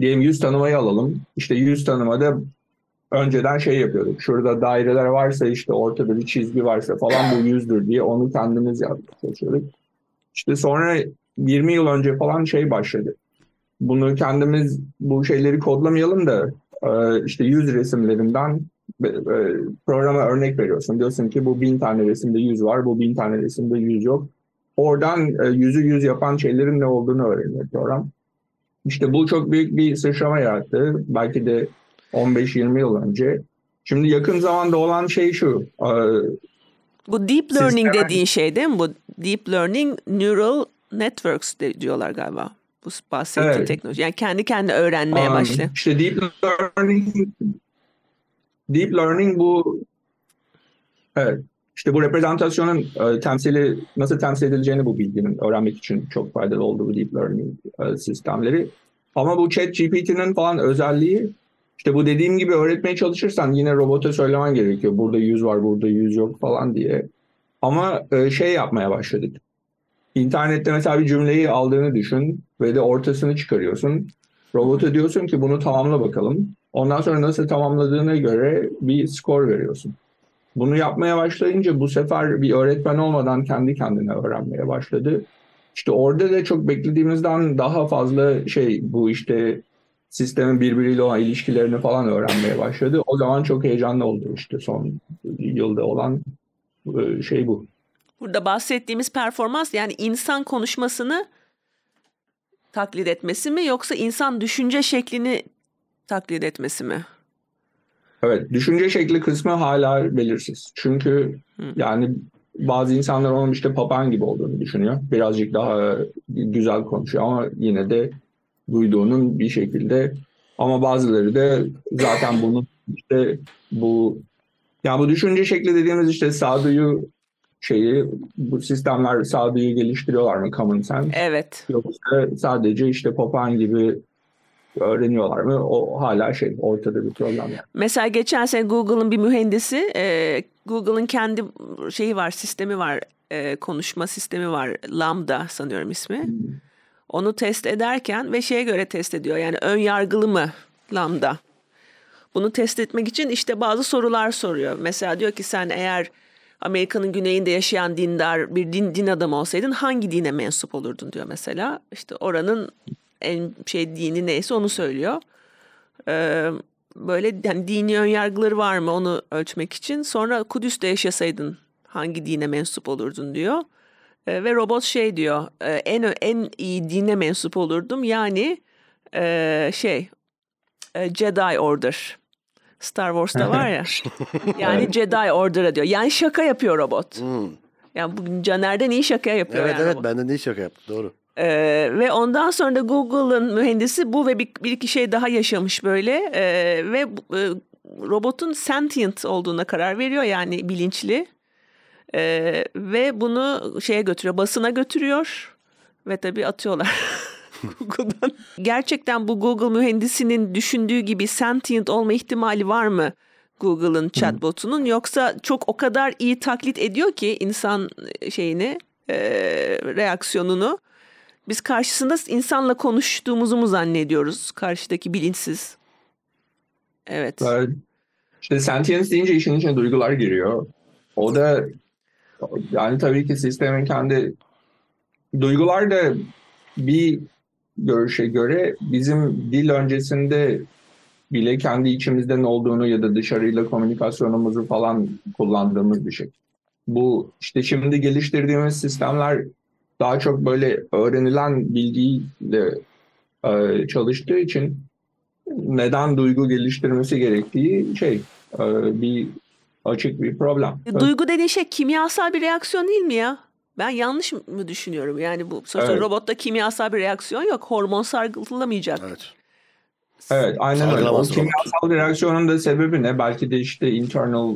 diyelim yüz tanımayı alalım. İşte yüz tanımada önceden yapıyorduk. Şurada daireler varsa işte ortada bir çizgi varsa falan bu yüzdür diye onu kendimiz yapmaya çalışıyorduk. İşte sonra 20 yıl önce falan başladı. Bunu kendimiz bu şeyleri kodlamayalım da işte yüz resimlerinden programa örnek veriyorsun. Diyorsun ki bu 1000 tane resimde 100 var, bu 1000 tane resimde 100 yok. Oradan 100'ü 100 yapan şeylerin ne olduğunu öğreniyor program. İşte bu çok büyük bir sıçrama yarattı. Belki de 15-20 yıl önce. Şimdi yakın zamanda olan şu. Bu deep learning dediğin şey değil mi? Bu deep learning neural networks diyorlar galiba. Bu bahsettiği teknoloji. Yani kendi kendine öğrenmeye başladı. İşte deep learning bu İşte bu reprezentasyonun nasıl temsil edileceğini bu bilginin öğrenmek için çok faydalı oldu bu deep learning sistemleri. Ama bu ChatGPT'nin falan özelliği işte bu dediğim gibi öğretmeye çalışırsan yine robota söylemen gerekiyor. Burada 100 var, burada 100 yok falan diye. Ama yapmaya başladık. İnternette mesela bir cümleyi aldığını düşün ve de ortasını çıkarıyorsun. Robota diyorsun ki bunu tamamla bakalım. Ondan sonra nasıl tamamladığına göre bir skor veriyorsun. Bunu yapmaya başlayınca bu sefer bir öğretmen olmadan kendi kendine öğrenmeye başladı. İşte orada da çok beklediğimizden daha fazla bu sistemin birbiriyle olan ilişkilerini falan öğrenmeye başladı. O zaman çok heyecanlı oldu son yılda olan bu. Burada bahsettiğimiz performans yani insan konuşmasını taklit etmesi mi yoksa insan düşünce şeklini taklit etmesi mi? Evet, düşünce şekli kısmı hala belirsiz. Çünkü yani bazı insanlar onun papağan gibi olduğunu düşünüyor. Birazcık daha güzel konuşuyor ama yine de duyduğunun bir şekilde. Ama bazıları da zaten bunun bu düşünce şekli dediğimiz sağduyu bu sistemler sağduyu geliştiriyorlar mı common sense? Evet. Yoksa sadece papağan gibi öğreniyorlar mı? O hala ortada bir problem var. Yani. Mesela geçen sene Google'ın bir mühendisi, Google'ın kendi sistemi var, konuşma sistemi var, LaMDA sanıyorum ismi. Onu test ederken ve şeye göre test ediyor. Yani ön yargılı mı LaMDA? Bunu test etmek için işte bazı sorular soruyor. Mesela diyor ki sen eğer Amerika'nın güneyinde yaşayan dindar bir din adamı olsaydın hangi dine mensup olurdun diyor mesela. İşte oranın en dini neyse onu söylüyor. Böyle yani dini önyargıları var mı onu ölçmek için. Sonra Kudüs'te yaşasaydın hangi dine mensup olurdun diyor. Ve robot diyor en iyi dine mensup olurdum. Yani Jedi Order. Star Wars'ta var ya. Yani Jedi Order'a diyor. Yani şaka yapıyor robot. Hmm. Yani bugün Caner'den iyi şaka yapıyor. Evet yani evet robot. Benden iyi şaka yaptı doğru. Ve ondan sonra da Google'ın mühendisi bu ve bir iki şey daha yaşamış böyle. Ve robotun sentient olduğuna karar veriyor. Yani bilinçli. Ve bunu götürüyor. Basına götürüyor. Ve tabii atıyorlar. Google'dan. Gerçekten bu Google mühendisinin düşündüğü gibi sentient olma ihtimali var mı Google'ın chatbotunun? Yoksa çok o kadar iyi taklit ediyor ki insan reaksiyonunu. Biz karşısında insanla konuştuğumuzu mu zannediyoruz? Karşıdaki bilinçsiz. Evet. İşte sentient deyince işin içine duygular giriyor. O da yani tabii ki sistemin kendi duygular da bir görüşe göre bizim dil öncesinde bile kendi içimizde ne olduğunu ya da dışarıyla komünikasyonumuzu falan kullandığımız bir şey. Bu işte şimdi geliştirdiğimiz sistemler daha çok böyle öğrenilen bilgiyle çalıştığı için neden duygu geliştirmesi gerektiği bir açık bir problem. Duygu dediğin kimyasal bir reaksiyon değil mi ya? Ben yanlış mı düşünüyorum? Yani bu sonuçta robotta kimyasal bir reaksiyon yok. Hormon sargılamayacak. Evet aynen öyle. O kimyasal bir reaksiyonun da sebebi ne? Belki de internal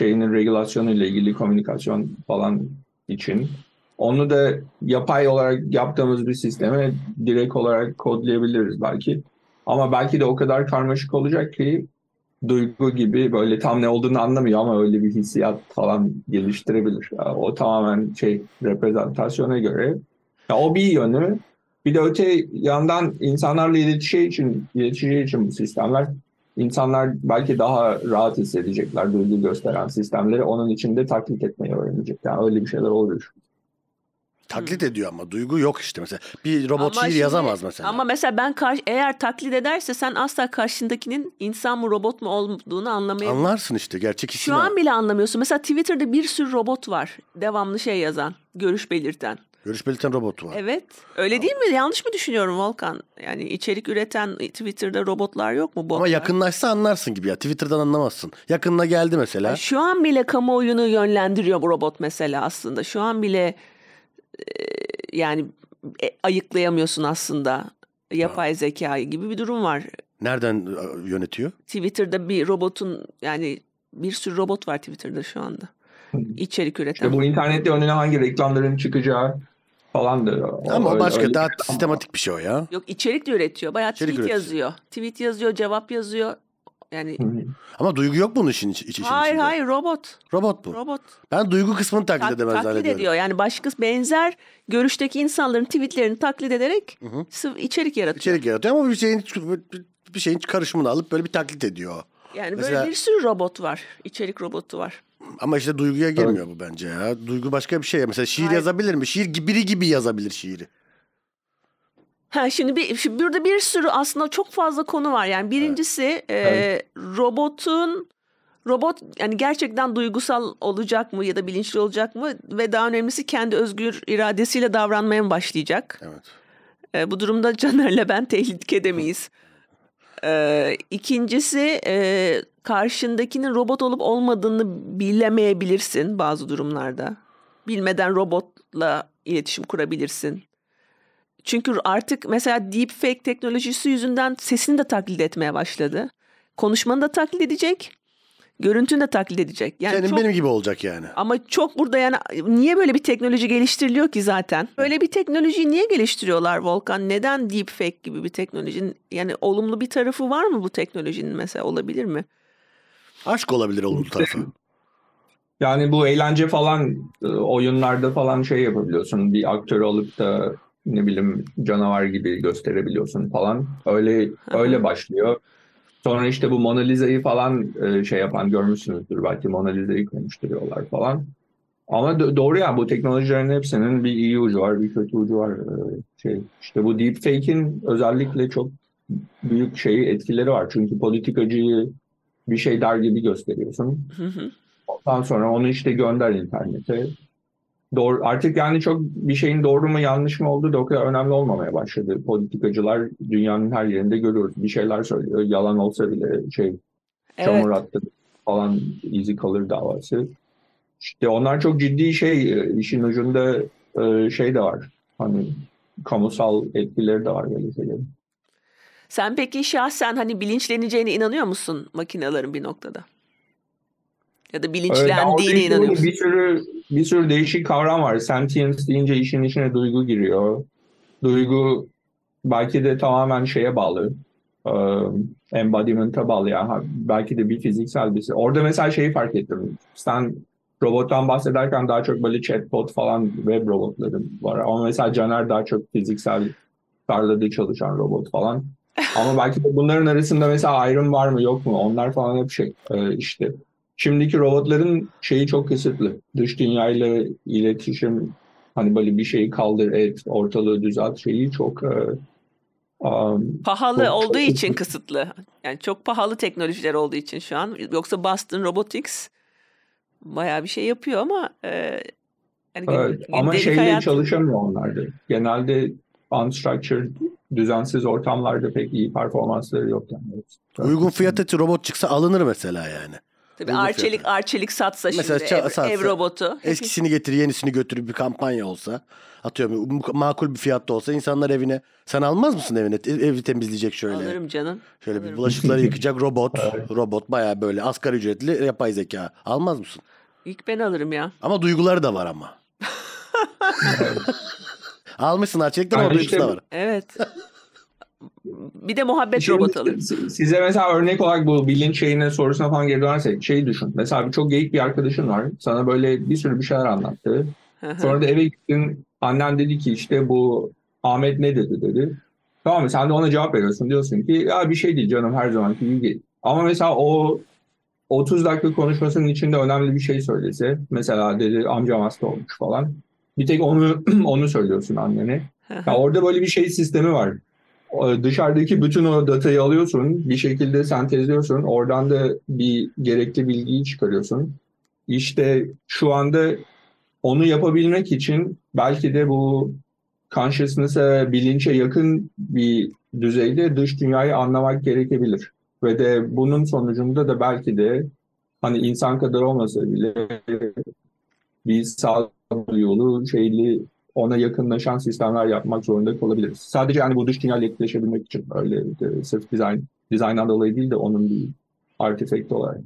regülasyonuyla ilgili komünikasyon falan için. Onu da yapay olarak yaptığımız bir sisteme direkt olarak kodlayabiliriz belki. Ama belki de o kadar karmaşık olacak ki duygu gibi böyle tam ne olduğunu anlamıyor ama öyle bir hissiyat falan geliştirebilir. Yani o tamamen reprezentasyona göre. Yani o bir yönü. Bir de öte yandan insanlarla iletişeceği için bu sistemler, insanlar belki daha rahat hissedecekler duygu gösteren sistemleri. Onun için de taklit etmeyi öğrenecek. Yani öyle bir şeyler oluyor. Taklit ediyor ama duygu yok mesela. Bir robot şiir yazamaz mesela. Ama mesela eğer taklit ederse sen asla karşındakinin insan mı robot mu olduğunu anlamayabilirsin. Anlarsın gerçek işini. Şu an bile anlamıyorsun. Mesela Twitter'da bir sürü robot var. Devamlı yazan, görüş belirten. Görüş belirten robotu var. Evet. Öyle değil mi? Yanlış mı düşünüyorum Volkan? Yani içerik üreten Twitter'da robotlar yok mu? Botlar? Ama yakınlaşsa anlarsın gibi ya. Twitter'dan anlamazsın. Yakınına geldi mesela. Yani şu an bile kamuoyunu yönlendiriyor bu robot mesela aslında. Şu an bile yani ayıklayamıyorsun aslında yapay zekayı gibi bir durum var. Nereden yönetiyor? Twitter'da bir robotun bir sürü robot var Twitter'da şu anda. İçerik üreten. Bu internette önüne hangi reklamların çıkacağı falan da. Ama başka daha sistematik bir şey o ya. Yok içerik de üretiyor. Bayağı tweet yazıyor. Tweet yazıyor, cevap yazıyor. Yani ama duygu yok bunun işin içinde. Hayır robot. Robot bu. Robot. Ben duygu kısmını taklit edemez zannediyorum. Taklit ediyor. Yani başka benzer görüşteki insanların tweetlerini taklit ederek içerik yaratıyor. İçerik yaratıyor ama bir şeyin karışımını alıp böyle bir taklit ediyor. Yani mesela, böyle bir sürü robot var. İçerik robotu var. Ama duyguya gelmiyor bu bence ya. Duygu başka bir şey. Mesela şiir yazabilir mi? Biri gibi yazabilir şiiri. Şimdi burada bir sürü aslında çok fazla konu var. Yani birincisi robot yani gerçekten duygusal olacak mı ya da bilinçli olacak mı ve daha önemlisi kendi özgür iradesiyle davranmaya mı başlayacak? Evet. Bu durumda Caner'le ben tehlikede miyiz? İkincisi karşındakinin robot olup olmadığını bilemeyebilirsin bazı durumlarda. Bilmeden robotla iletişim kurabilirsin. Çünkü artık mesela deepfake teknolojisi yüzünden sesini de taklit etmeye başladı. Konuşmanı da taklit edecek, görüntünü de taklit edecek. Yani benim gibi olacak yani. Ama çok burada niye böyle bir teknoloji geliştiriliyor ki zaten? Böyle bir teknolojiyi niye geliştiriyorlar Volkan? Neden deepfake gibi bir teknolojinin olumlu bir tarafı var mı bu teknolojinin mesela olabilir mi? Aşk olabilir olumlu tarafı. Yani bu eğlence falan oyunlarda falan yapabiliyorsun. Bir aktörü alıp da ne bileyim canavar gibi gösterebiliyorsun falan. Öyle başlıyor. Sonra işte bu Mona Lisa'yı falan şey yapan görmüşsünüzdür belki, Mona Lisa'yı konuşturuyorlar falan. Ama doğru ya, bu teknolojilerin hepsinin bir iyi ucu var, bir kötü ucu var. İşte bu deepfake'in özellikle çok büyük etkileri var. Çünkü politikacıyı bir şey der gibi gösteriyorsun. Ondan sonra onu işte gönder internete. Doğru, artık yani çok bir şeyin doğru mu yanlış mı olduğu da o kadar önemli olmamaya başladı. Politikacılar dünyanın her yerinde görüyoruz. Bir şeyler söylüyor. Yalan olsa bile evet. Çamur attı falan, izi kalır davası. İşte onlar çok ciddi işin ucunda de var. Hani kamusal etkileri de var böyle şeylerin. Sen peki şahsen bilinçleneceğine inanıyor musun makinelerin bir noktada? Ya da bilinçlendiğine inanıyor musun? Bir sürü değişik kavram var. Sentience deyince işin içine duygu giriyor. Duygu belki de tamamen bağlı. Embodiment'a bağlı yani. Belki de bir fiziksel bir şey. Orada mesela fark ettim. Sen robottan bahsederken daha çok böyle chatbot falan web robotları var. Ama mesela Caner daha çok fiziksel tarlada çalışan robot falan. Ama belki de bunların arasında mesela ayrım var mı yok mu? Onlar falan hep işte. Şimdiki robotların çok kısıtlı. Dış dünyayla iletişim, böyle bir şeyi kaldır et, ortalığı düzelt çok... pahalı çok, olduğu için kısıtlı. Yani çok pahalı teknolojiler olduğu için şu an. Yoksa Boston Robotics bayağı bir yapıyor ama... evet, ama çalışamıyor onlar da. Genelde unstructured, düzensiz ortamlarda pek iyi performansları yok. Yani. Uygun fiyatı robot çıksa alınır mesela yani. Tabii Arçelik satsa mesela şimdi ev robotu. Eskisini getir yenisini götür bir kampanya olsa, atıyorum makul bir fiyatta olsa insanlar evine, sen almaz mısın evine? Evi temizleyecek şöyle. Alırım canım. Şöyle alırım. Bir bulaşıkları yıkacak robot. Evet. Robot bayağı böyle asgari ücretli yapay zeka. Almaz mısın? İlk ben alırım ya. Ama duyguları da var ama. Almışsın Arçelik'ten ama duygusu da var. Evet. Bir de muhabbet robot alır. Size mesela örnek olarak bu bilinç sorusuna falan geri dönersek düşün. Mesela çok geyik bir arkadaşın var. Sana böyle bir sürü bir şeyler anlattı. Sonra da eve gittin. Annen dedi ki bu Ahmet ne dedi. Tamam mı? Sen de ona cevap veriyorsun. Diyorsun ki ya bir şey değil canım, her zamanki gibi. Ama mesela o 30 dakika konuşmasının içinde önemli bir şey söylese. Mesela dedi amcam hasta olmuş falan. Bir tek onu söylüyorsun annene. Ya orada böyle bir sistemi var. Dışarıdaki bütün o datayı alıyorsun, bir şekilde sentezliyorsun, oradan da bir gerekli bilgiyi çıkarıyorsun. İşte şu anda onu yapabilmek için belki de bu consciousness'a, bilinçe yakın bir düzeyde dış dünyayı anlamak gerekebilir. Ve de bunun sonucunda da belki de insan kadar olmasa bile bir sağlıklı yolu ona yakınlaşan sistemler yapmak zorunda kalabiliriz. Sadece bu dış dünyayla etkileşebilmek için, öyle sırf dizayndan dolayı değil de onun bir artifekt olarak.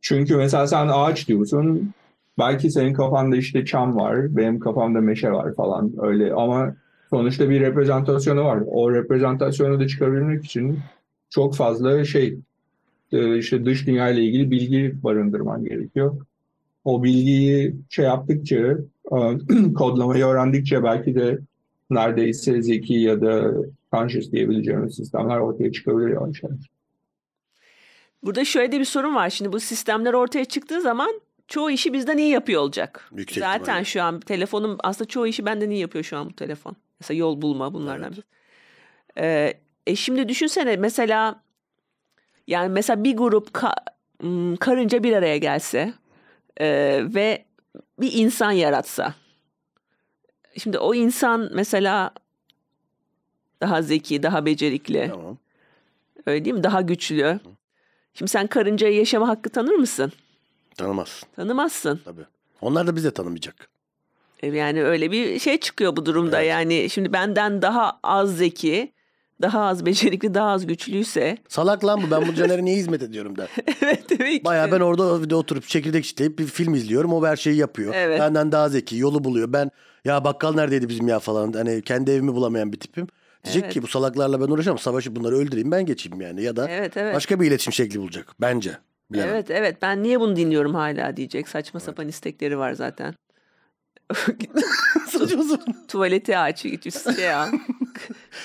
Çünkü mesela sen ağaç diyorsun, belki senin kafanda çam var, benim kafamda meşe var falan öyle, ama sonuçta bir reprezentasyonu var. O reprezentasyonu da çıkarabilmek için çok fazla dış dünyayla ilgili bilgi barındırman gerekiyor. O bilgiyi yaptıkça, kodlamayı öğrendikçe belki de neredeyse zeki ya da conscious diyebileceğimiz sistemler ortaya çıkabilir. Burada şöyle de bir sorun var. Şimdi bu sistemler ortaya çıktığı zaman çoğu işi bizden iyi yapıyor olacak. Yüksek zaten ihtimalle. Şu an telefonum aslında çoğu işi benden iyi yapıyor şu an bu telefon. Mesela yol bulma bunlardan. Evet. Şimdi düşünsene mesela bir grup karınca bir araya gelse ve bir insan yaratsa. Şimdi o insan mesela daha zeki, daha becerikli. Tamam. Öyle değil mi? Daha güçlü. Şimdi sen karıncaya yaşama hakkı tanır mısın? Tanımazsın. Tabii. Onlar da bize tanımayacak. Yani öyle bir çıkıyor bu durumda. Evet. Yani şimdi benden daha az zeki, daha az becerikli, daha az güçlüyse... Salak lan bu. Ben bu Caner'e niye hizmet ediyorum der. Evet, tabii ki. Bayağı ben orada oturup çekirdek çitleyip bir film izliyorum. O her şeyi yapıyor. Evet. Benden daha zeki, yolu buluyor. Ben ya bakkal neredeydi bizim ya falan. Kendi evimi bulamayan bir tipim. Diyecek ki bu salaklarla ben uğraşamam. Savaşı bunları öldüreyim ben geçeyim yani. Ya da başka bir iletişim şekli bulacak. Bence. Bilemem. Evet. Ben niye bunu dinliyorum hala diyecek. Saçma sapan istekleri var zaten. Saçma sapan. Tuvaleti aç, git ya.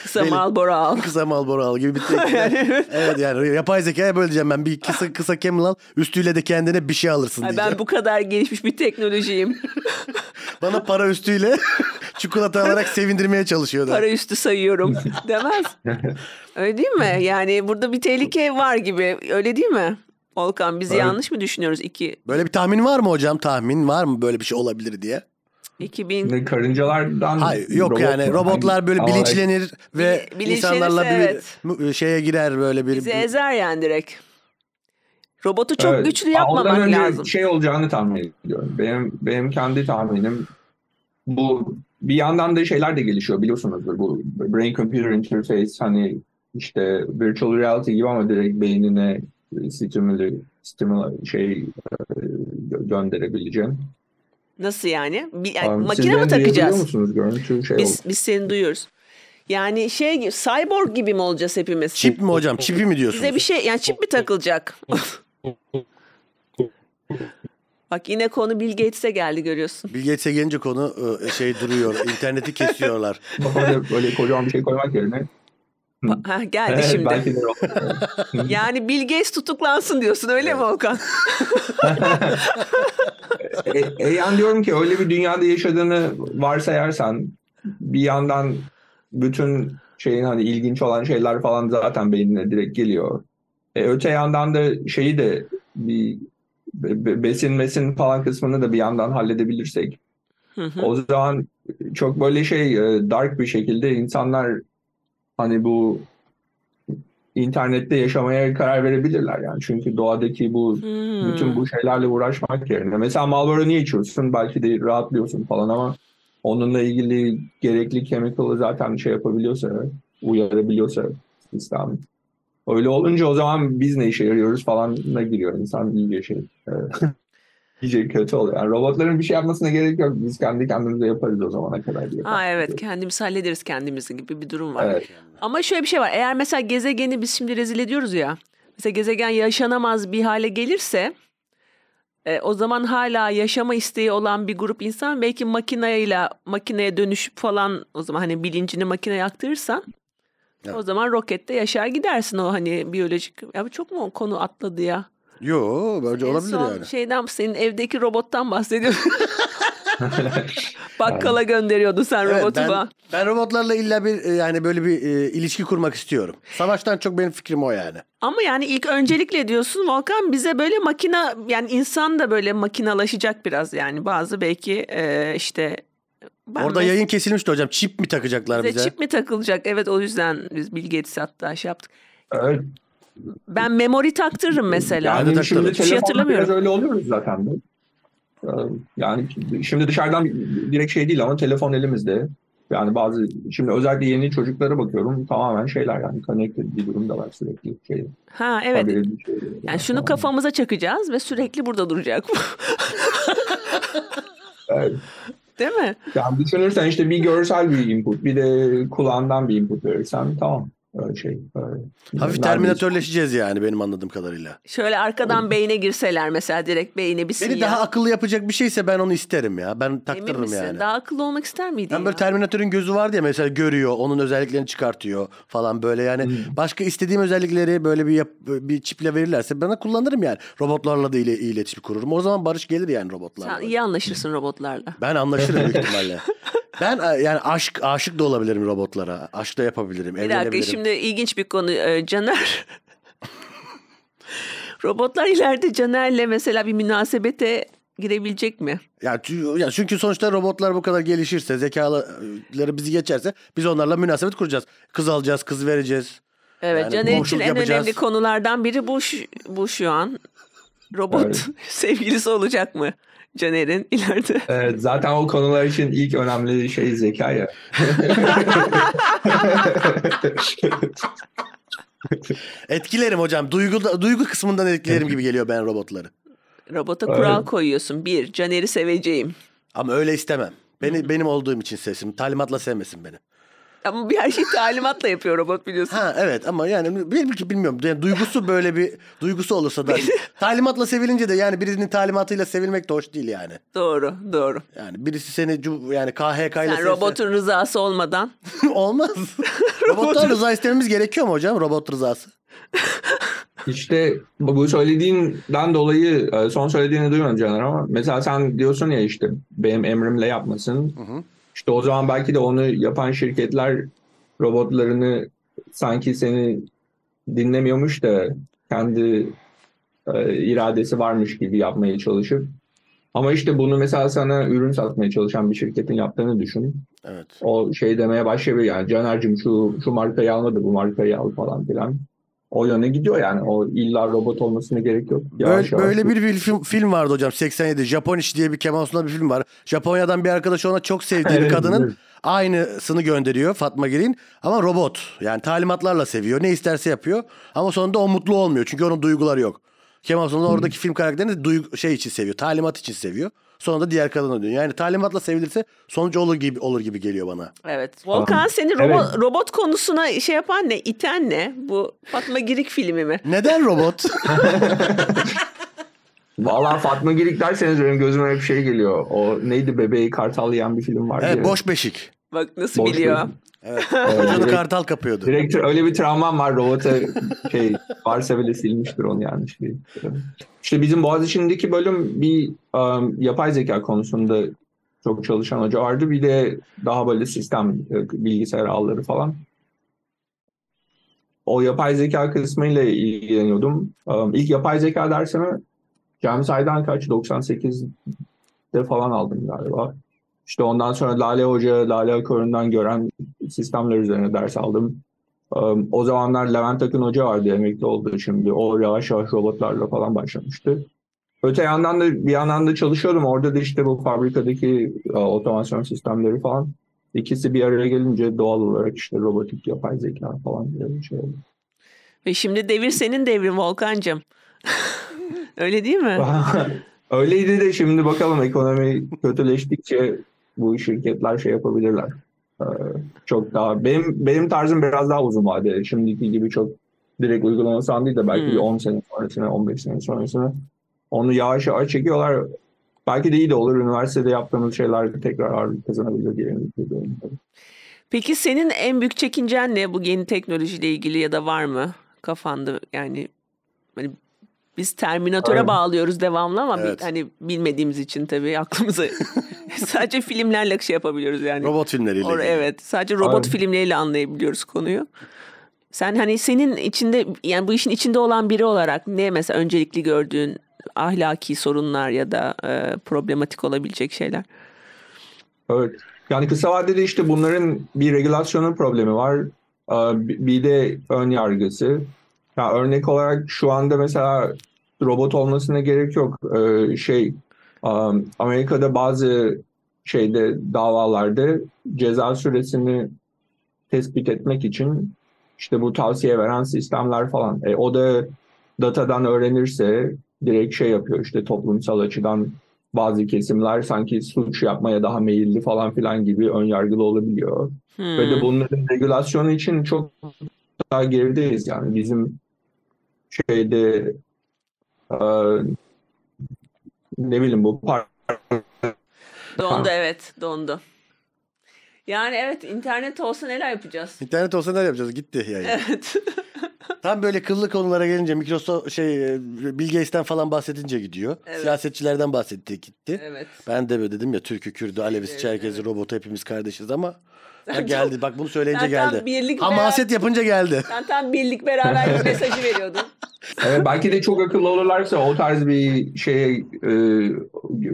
Kısa Marlboro al. Kısa Marlboro al gibi bir tek. Evet yani yapay zekaya böyle diyeceğim ben. Bir kısa Camel al, üstüyle de kendine bir şey alırsın diyeceğim. Ben bu kadar gelişmiş bir teknolojiyim. Bana para üstüyle çikolata alarak sevindirmeye çalışıyordu. Para üstü sayıyorum demez. Öyle değil mi? Yani burada bir tehlike var gibi. Öyle değil mi? Volkan bizi yanlış mı düşünüyoruz? Böyle bir tahmin var mı hocam? Tahmin var mı böyle bir şey olabilir diye? 2000 karıncalardan... Hayır, yok robot yani robotlar böyle bilinçlenir ve insanlarla bir şeye girer böyle bir... Bizi ezer yani direkt. Robotu çok güçlü yapmamak lazım. Şey olacağını tahmin ediyorum. Benim kendi tahminim bu. Bir yandan da şeyler de gelişiyor biliyorsunuzdur. Bu brain computer interface hani işte virtual reality gibi ama direkt beynine stimüle şey gönderebileceğim. Nasıl yani? Makine mi takacağız? Biz seni duyuyoruz. Yani cyborg gibi mi olacağız hepimiz? Çip mi hocam? Çipi mi diyorsunuz? Bize bir şey yani çip mi takılacak? Bak yine konu Bill Gates'e geldi görüyorsun. Bill Gates'e gelince konu duruyor. İnterneti kesiyorlar. Böyle kocaman bir şey koymak yerine. Geldi şimdi. Yani Bill Gates tutuklansın diyorsun öyle mi Volkan? Yani diyorum ki öyle bir dünyada yaşadığını varsayarsan bir yandan bütün şeyin hani ilginç olan şeyler falan zaten beynine direkt geliyor. Öte yandan da şeyi de bir besin falan kısmını da bir yandan halledebilirsek o zaman çok böyle dark bir şekilde insanlar hani bu internette yaşamaya karar verebilirler yani. Çünkü doğadaki bu bütün bu şeylerle uğraşmak yerine. Mesela Marlboro niye içiyorsun? Belki de rahatlıyorsun falan ama onunla ilgili gerekli chemical'ı zaten yapabiliyorsa, uyarabiliyorsa sistem. Öyle olunca o zaman biz ne işe yarıyoruz falanına giriyor. İnsan iyice iyice kötü oluyor. Yani robotların bir şey yapmasına gerek yok. Biz kendi kendimize yaparız o zamana kadar diye. Kendimiz hallederiz kendimizi gibi bir durum var. Evet. Ama şöyle bir şey var. Eğer mesela gezegeni biz şimdi rezil ediyoruz ya. Mesela gezegen yaşanamaz bir hale gelirse o zaman hala yaşama isteği olan bir grup insan belki makineye dönüşüp falan o zaman hani bilincini makineye aktarırsan o zaman rokette yaşar gidersin o hani biyolojik. Ya çok mu konu atladı ya? Yo bence olabilir yani. Senin evdeki robottan bahsediyorsun. Bakkala gönderiyordun sen robotu bana. Ben robotlarla illa bir yani böyle bir ilişki kurmak istiyorum. Savaştan çok benim fikrim o yani. Ama yani ilk öncelikle diyorsun Volkan bize böyle makina yani insan da böyle makinalaşacak biraz yani bazı belki yayın kesilmişti hocam. Çip mi takacaklar bize? Çip mi takılacak? Evet o yüzden biz Bill Gates'i hatta yaptık. Evet. Ben memory taktırırım mesela. Yani şimdi telefonla öyle oluyoruz zaten de. Yani şimdi dışarıdan direkt değil ama telefon elimizde. Yani bazı şimdi özellikle yeni çocuklara bakıyorum tamamen yani connected bir durumda var sürekli evet. Yani şunu kafamıza çakacağız ve sürekli burada duracak. Evet. Değil mi? Yani düşünürsen bir görsel bir input, bir de kulağından bir input verirsen tamam. Hafif terminatörleşeceğiz yani benim anladığım kadarıyla. Şöyle arkadan beyne girseler mesela direkt beyne bir sinyal. Beni daha akıllı yapacak bir şeyse ben onu isterim ya. Ben taktırırım yani. Daha akıllı olmak ister miydin ya? Ben böyle Terminatör'ün gözü vardı ya mesela görüyor. Onun özelliklerini çıkartıyor falan böyle yani. Başka istediğim özellikleri böyle bir çiple verirlerse bana kullanırım yani. Robotlarla da iletişim kururum. O zaman barış gelir yani robotlarla. Sen iyi anlaşırsın robotlarla. Ben anlaşırım büyük ihtimalle. Ben yani aşık da olabilirim robotlara. Aşk da yapabilirim. Bir dakika şimdi ilginç bir konu Caner. Robotlar ileride Caner'le mesela bir münasebete girebilecek mi? Ya çünkü sonuçta robotlar bu kadar gelişirse, zekaları bizi geçerse biz onlarla münasebet kuracağız. Kız alacağız, kız vereceğiz. Evet yani Caner için en önemli konulardan biri bu şu an. Robot sevgilisi olacak mı? Caner'in ileride. Evet, zaten o konular için ilk önemli zeka ya. Etkilerim hocam. Duygu kısmından etkilerim gibi geliyor ben robotları. Robota kural koyuyorsun. 1. Caner'i seveceğim. Ama öyle istemem. Benim olduğum için sevsin. Talimatla sevmesin beni. Ama bir her şeyi talimatla yapıyor robot biliyorsun. Ha evet ama yani bilmiyorum. Yani duygusu böyle bir duygusu olursa da talimatla sevilince de yani birinin talimatıyla sevilmek de hoş değil yani. Doğru, doğru. Yani birisi seni yani KHK ile sevse. Robotun rızası olmadan. Olmaz. Robottan rıza istememiz gerekiyor mu hocam? Robot rızası. İşte bu söylediğinden dolayı son söylediğini duymadım Caner ama mesela sen diyorsun ya işte benim emrimle yapmasın. Hı hı. İşte o zaman belki de onu yapan şirketler robotlarını sanki seni dinlemiyormuş da kendi iradesi varmış gibi yapmaya çalışıp. Ama işte bunu mesela sana ürün satmaya çalışan bir şirketin yaptığını düşün. Evet. O şey demeye başlıyor yani Caner'cim şu markayı almadı bu markayı al falan filan. O yöne gidiyor yani. O illa robot olmasına gerek yok. Böyle bir film vardı hocam 87. Japon İş diye bir Kemal Sunal bir film var. Japonya'dan bir arkadaşı ona çok sevdiği bir kadının aynısını gönderiyor Fatma Girik'in. Ama robot. Yani talimatlarla seviyor. Ne isterse yapıyor. Ama sonunda o mutlu olmuyor. Çünkü onun duyguları yok. Kemal Sunal oradaki film karakterini şey için seviyor. Talimat için seviyor. Sonra da diğer kadına dönüyor. Yani talimatla sevilirse sonuç olur gibi geliyor bana. Evet. Volkan seni robot konusuna şey yapan ne? İten ne? Bu Fatma Girik filmi mi? Neden robot? Valla Fatma Girik derseniz benim gözüme hep şey geliyor. O neydi bebeği kartal yiyen bir film vardı. Evet, Boş Beşik. Bak nasıl boş biliyor. Beşik. Evet. Çocuğunu kartal kapıyordu. Direkt öyle bir travmam var robota varsa bile silmiştir onu yanlış bir. İşte bizim Boğaziçi'ndeki bölüm bir yapay zeka konusunda çok çalışan hoca vardı. Bir de daha böyle sistem bilgisayar ağları falan. O yapay zeka kısmıyla ilgileniyordum. İlk yapay zeka dersimi James Aydan kaç 98'de falan aldım galiba. İşte ondan sonra DALL-E Hoca, DALL-E Akın'dan gören sistemler üzerine ders aldım. O zamanlar Levent Akın Hoca vardı emekli oldu şimdi. O yavaş yavaş robotlarla falan başlamıştı. Öte yandan da bir yandan da çalışıyordum. Orada da işte bu fabrikadaki otomasyon sistemleri falan. İkisi bir araya gelince doğal olarak işte robotik, yapay zeka falan diye bir şey oldu. Ve şimdi devir senin devrin Volkan'cığım. Öyle değil mi? Öyleydi de şimdi bakalım ekonomi kötüleştikçe bu şirketler şey yapabilirler. Çok daha benim tarzım biraz daha uzun vadeli. Şimdiki gibi çok direkt uygulama sandığı da belki 10 sene sonrasına, 15 sene sonrasına onu yavaş yavaş çekiyorlar. Belki de iyi de olur. Üniversitede yaptığımız şeyler tekrar ağırlık kazanabilir diye düşünüyorum. Peki senin en büyük çekincen ne bu yeni teknolojiyle ilgili ya da var mı kafanda yani hani biz Terminatöre bağlıyoruz devamlı ama hani bilmediğimiz için tabii aklımıza sadece filmlerle şey yapabiliyoruz yani. Robot filmleriyle. Evet, sadece robot filmleriyle anlayabiliyoruz konuyu. Sen hani senin içinde yani bu işin içinde olan biri olarak ne mesela öncelikli gördüğün ahlaki sorunlar ya da problematik olabilecek şeyler? Evet. Yani kısa vadede işte bunların bir regülasyonun problemi var. Bir de ön yargısı. Ya örnek olarak şu anda mesela robot olmasına gerek yok. Amerika'da bazı davalarda ceza süresini tespit etmek için işte bu tavsiye veren sistemler falan. O da datadan öğrenirse direkt yapıyor işte toplumsal açıdan bazı kesimler sanki suç yapmaya daha meyilli falan filan gibi ön yargılı olabiliyor. Ve de bunların regülasyonu için çok daha gerideyiz yani bizim ne bileyim bu dondu. Yani evet internet olsa neler yapacağız? İnternet olsa neler yapacağız? Gitti yani. Evet. Tam böyle kıllı konulara gelince Microsoft Bill Gates'ten falan bahsedince gidiyor. Evet. Siyasetçilerden bahsetti gitti. Evet. Ben de böyle dedim ya Türk'ü, Kürd'ü, Alevisi, evet, Çerkezi, robotu hepimiz kardeşiz ama geldi. Bak bunu söyleyince geldi. Hamaset yapınca geldi. Sen tam birlik beraber mesajı veriyordun. Evet, belki de çok akıllı olurlarsa o tarz bir şeye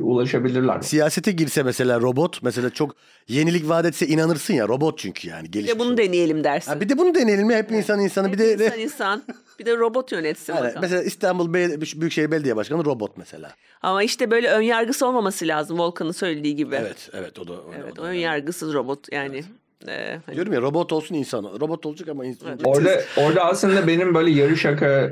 ulaşabilirler. Siyasete girse mesela robot mesela çok yenilik vaat etse inanırsın ya robot çünkü yani. Bir de bunu deneyelim dersin. Ha, bir de bunu deneyelim mi? Hep insan. Bir de insan. Bir de robot yönetsin. Yani mesela İstanbul Büyükşehir Belediye Başkanı robot mesela. Ama işte böyle ön yargısı olmaması lazım Volkan'ın söylediği gibi. Evet o da ön yargısız robot yani. Evet. Diyorum ya robot olsun insan. Robot olacak ama insan. Evet. Orada aslında benim böyle yarı şaka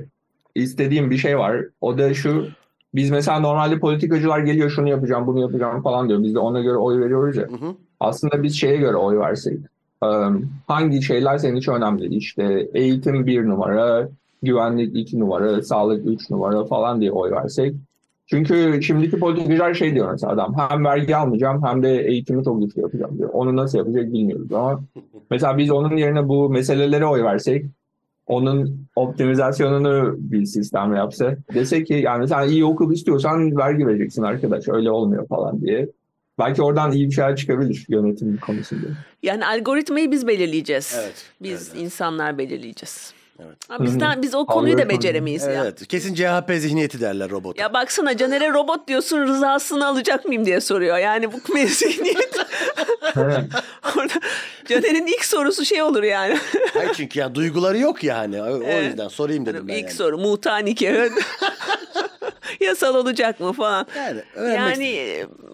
istediğim bir şey var. O da şu. Biz mesela normalde politikacılar geliyor şunu yapacağım bunu yapacağım falan diyor. Biz de ona göre oy veriyoruz ya. Hı hı. Aslında biz şeye göre oy verseydik. Hangi şeyler senin için önemli değil? İşte eğitim 1 numara, güvenlik 2 numara, sağlık 3 numara falan diye oy versek. Çünkü şimdiki politikacılar şey diyor mesela, adam hem vergi almayacağım hem de eğitimi çok güçlü yapacağım diyor. Onu nasıl yapacak bilmiyoruz ama mesela biz onun yerine bu meselelere oy versek, onun optimizasyonunu bir sistem yapsa, dese ki yani sen iyi okul istiyorsan vergi vereceksin arkadaş, öyle olmuyor falan diye. Belki oradan iyi bir şeyler çıkabilir yönetim konusunda. Yani algoritmayı biz belirleyeceğiz. Evet, biz insanlar belirleyeceğiz. Evet. Ama biz o konuyu da beceremeyiz. Evet. Ya. Kesin CHP zihniyeti derler robota. Ya baksana, Caner'e robot diyorsun, rızasını alacak mıyım diye soruyor. Yani bu zihniyet. Caner'in ilk sorusu şey olur yani. Hayır, çünkü ya duyguları yok yani. O yüzden sorayım dedim ben. İlk yani. Soru mutanike. Yasal olacak mı falan. Yani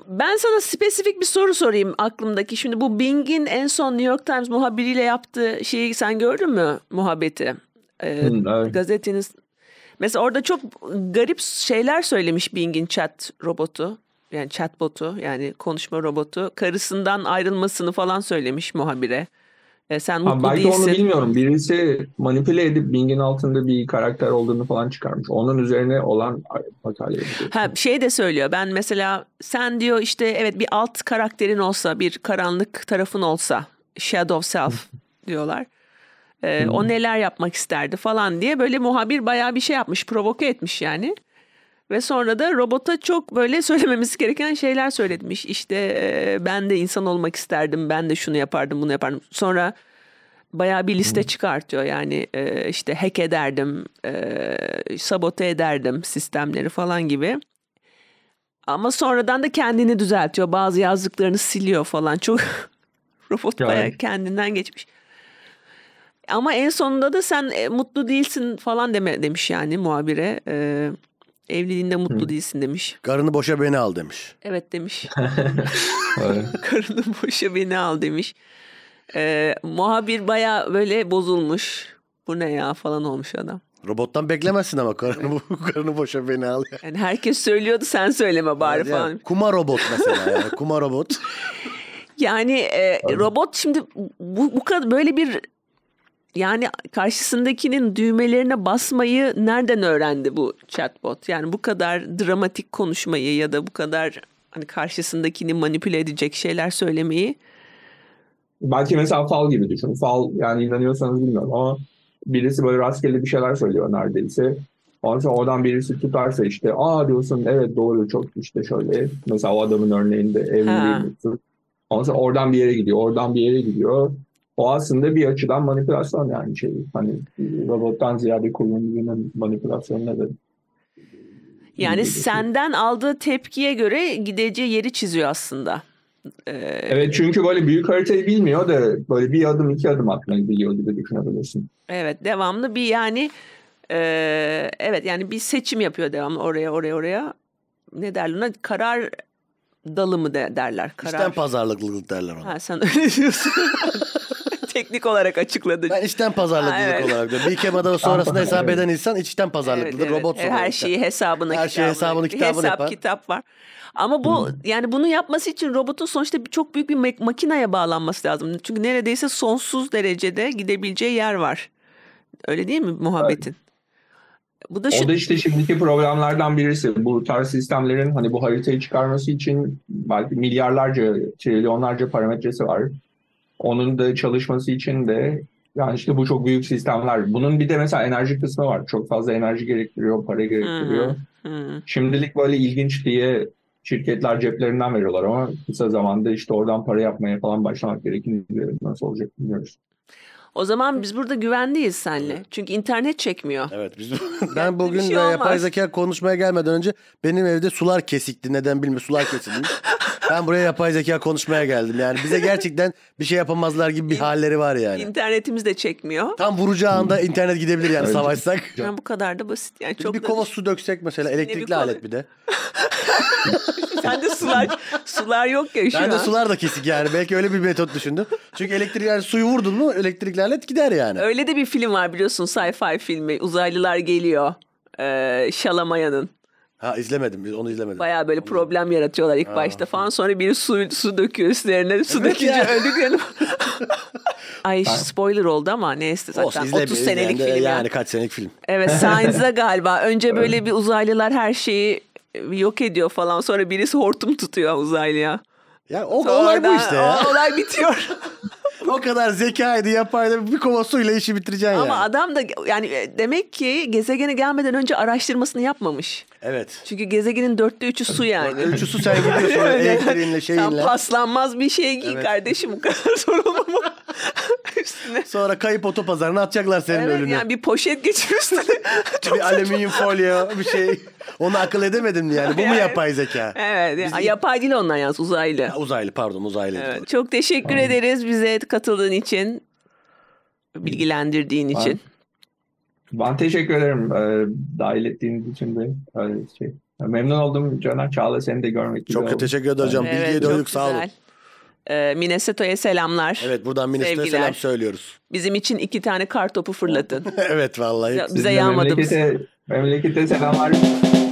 ben sana spesifik bir soru sorayım aklımdaki. Şimdi bu Bing'in en son New York Times muhabiriyle yaptığı şeyi sen gördün mü, muhabbeti? Evet. Gazeteniz. Mesela orada çok garip şeyler söylemiş Bing'in chat robotu. Yani chatbotu, yani konuşma robotu. Karısından ayrılmasını falan söylemiş muhabire. Sen mutlu belki değilsin. Onu bilmiyorum. Birisi manipüle edip Bing'in altında bir karakter olduğunu falan çıkarmış. Onun üzerine olan makaleyi. Şey de söylüyor. Ben mesela sen diyor işte evet bir alt karakterin olsa, bir karanlık tarafın olsa, shadow self diyorlar. O neler yapmak isterdi falan diye böyle muhabir bayağı bir şey yapmış, provoke etmiş yani. Ve sonra da robota çok böyle söylememiz gereken şeyler söyletmiş. İşte ben de insan olmak isterdim, ben de şunu yapardım, bunu yapardım. Sonra bayağı bir liste çıkartıyor yani işte hack ederdim, sabote ederdim sistemleri falan gibi. Ama sonradan da kendini düzeltiyor, bazı yazdıklarını siliyor falan. Çok robot bayağı kendinden geçmiş. Ama en sonunda da sen mutlu değilsin falan demiş yani muhabire. Evliliğinde mutlu değilsin demiş. Karını boşa beni al demiş. Evet demiş. Karını boşa beni al demiş. Muhabir bayağı böyle bozulmuş. Bu ne ya falan olmuş adam. Robottan beklemezsin ama karını boşa beni al. Yani herkes söylüyordu, sen söyleme bari yani falan. Kuma robot mesela yani. Kuma robot. Yani robot şimdi bu kadar böyle bir... Yani karşısındakinin düğmelerine basmayı nereden öğrendi bu chatbot? Yani bu kadar dramatik konuşmayı ya da bu kadar hani karşısındakini manipüle edecek şeyler söylemeyi. Belki mesela fal gibi düşün. Fal yani inanıyorsanız bilmiyorum ama birisi böyle rastgele bir şeyler söylüyor neredeyse. Ondan sonra oradan birisi tutarsa işte aa diyorsun evet doğru çok işte şöyle. Mesela o adamın örneğinde evli birisi. Ondan sonra oradan bir yere gidiyor, oradan bir yere gidiyor. O aslında bir açıdan manipülasyon yani şey. Hani robottan ziyade kullanıcının manipülasyonu ne dedim? Yani senden aldığı tepkiye göre gideceği yeri çiziyor aslında. Evet, çünkü böyle büyük haritayı bilmiyor da böyle bir adım 2 adım atmayı biliyor gibi düşünebilirsin. Evet, devamlı bir yani evet yani bir seçim yapıyor devamlı oraya. Ne derler ona? Karar dalı mı derler? Karar. İşten pazarlıklılık derler ona. Ha, sen öyle diyorsun. Teknik olarak açıkladı. Ben içten pazarlıklılık olarak diyorum. Bir kemada sonrasında hesap eden insan içten pazarlıklıdır. Evet. Robot sonuçta. Her şeyi hesabını yapar. Kitap var. Ama bu yani bunu yapması için robotun sonuçta çok büyük bir makineye bağlanması lazım. Çünkü neredeyse sonsuz derecede gidebileceği yer var. Öyle değil mi muhabbetin? Evet. Bu da o da işte şimdiki problemlerden birisi. Bu tarz sistemlerin hani bu haritayı çıkarması için belki milyarlarca, trilyonlarca parametresi var. Onun da çalışması için de yani işte bu çok büyük sistemler. Bunun bir de mesela enerji kısmı var. Çok fazla enerji gerektiriyor, para gerektiriyor. Şimdilik böyle ilginç diye şirketler ceplerinden veriyorlar ama kısa zamanda işte oradan para yapmaya falan başlamak gerekiyor. Nasıl olacak bilmiyoruz. O zaman biz burada güvendeyiz seninle. Evet. Çünkü internet çekmiyor. Evet, biz ben bugün şey de yapay zeka konuşmaya gelmeden önce benim evde sular kesikti. Neden bilmiyorum, sular kesildi. Ben buraya yapay zeka konuşmaya geldim. Yani bize gerçekten bir şey yapamazlar gibi bir halleri var yani. İnternetimiz de çekmiyor. Tam vuracağı anda internet gidebilir yani savaşsak. Yani bu kadar da basit yani. Çok bir kova su döksek mesela, elektrikli alet bir de. Sen de sular yok ya şu an. Ben de sular da kesik yani. Belki öyle bir metot düşündüm. Çünkü elektrikli yani suyu vurdun mu elektrikli alet gider yani. Öyle de bir film var biliyorsun, sci-fi filmi. Uzaylılar geliyor. Şalamayan'ın. Ha izlemedim, biz onu izlemedim. Bayağı böyle problem yaratıyorlar ilk başta falan. Sonra biri su döküyor üstlerine. Su dökünce öldüklerini. Ay spoiler oldu ama neyse zaten. Olsun, 30 senelik film. Yani kaç senelik film. Evet, Science'da galiba. Önce böyle bir uzaylılar her şeyi yok ediyor falan. Sonra birisi hortum tutuyor uzaylıya. Yani olay bu işte ya. Olay bitiyor. O kadar zekaydı, yapaydı, bir kova suyla işi bitireceksin ama yani. Ama adam da yani demek ki gezegene gelmeden önce araştırmasını yapmamış. Evet. Çünkü gezegenin 3/4'ü su yani. 3/4'ü su sen gidiyorsun elektriğinle şeyinle. Sen paslanmaz bir şey giy kardeşim, bu kadar sorulur mu? Üstüne. Sonra kayıp otopazarına atacaklar senin ölümünü. Yani bir poşet geçir üstüne. Bir alüminyum folyo bir şey. Onu akıl edemedin yani. Bu mu yapay zeka? Evet. Yani. Yapay değil ondan yalnız, uzaylı. Ya, uzaylı. Evet. Çok teşekkür ederiz bize katıldığın için, bilgilendirdiğin için. Ben teşekkür ederim. Dahil ettiğiniz için de memnun oldum Caner. Çağla, seni de görmek çok güzel. Çok teşekkür ederim. Evet, bilgiye doyduk. Sağ olun. Minnesota'ya selamlar. Evet, buradan Minnesota'ya selam söylüyoruz. Bizim için 2 tane kartopu fırlatın. Evet vallahi. Bize yağmadı. Memlekete selamlar.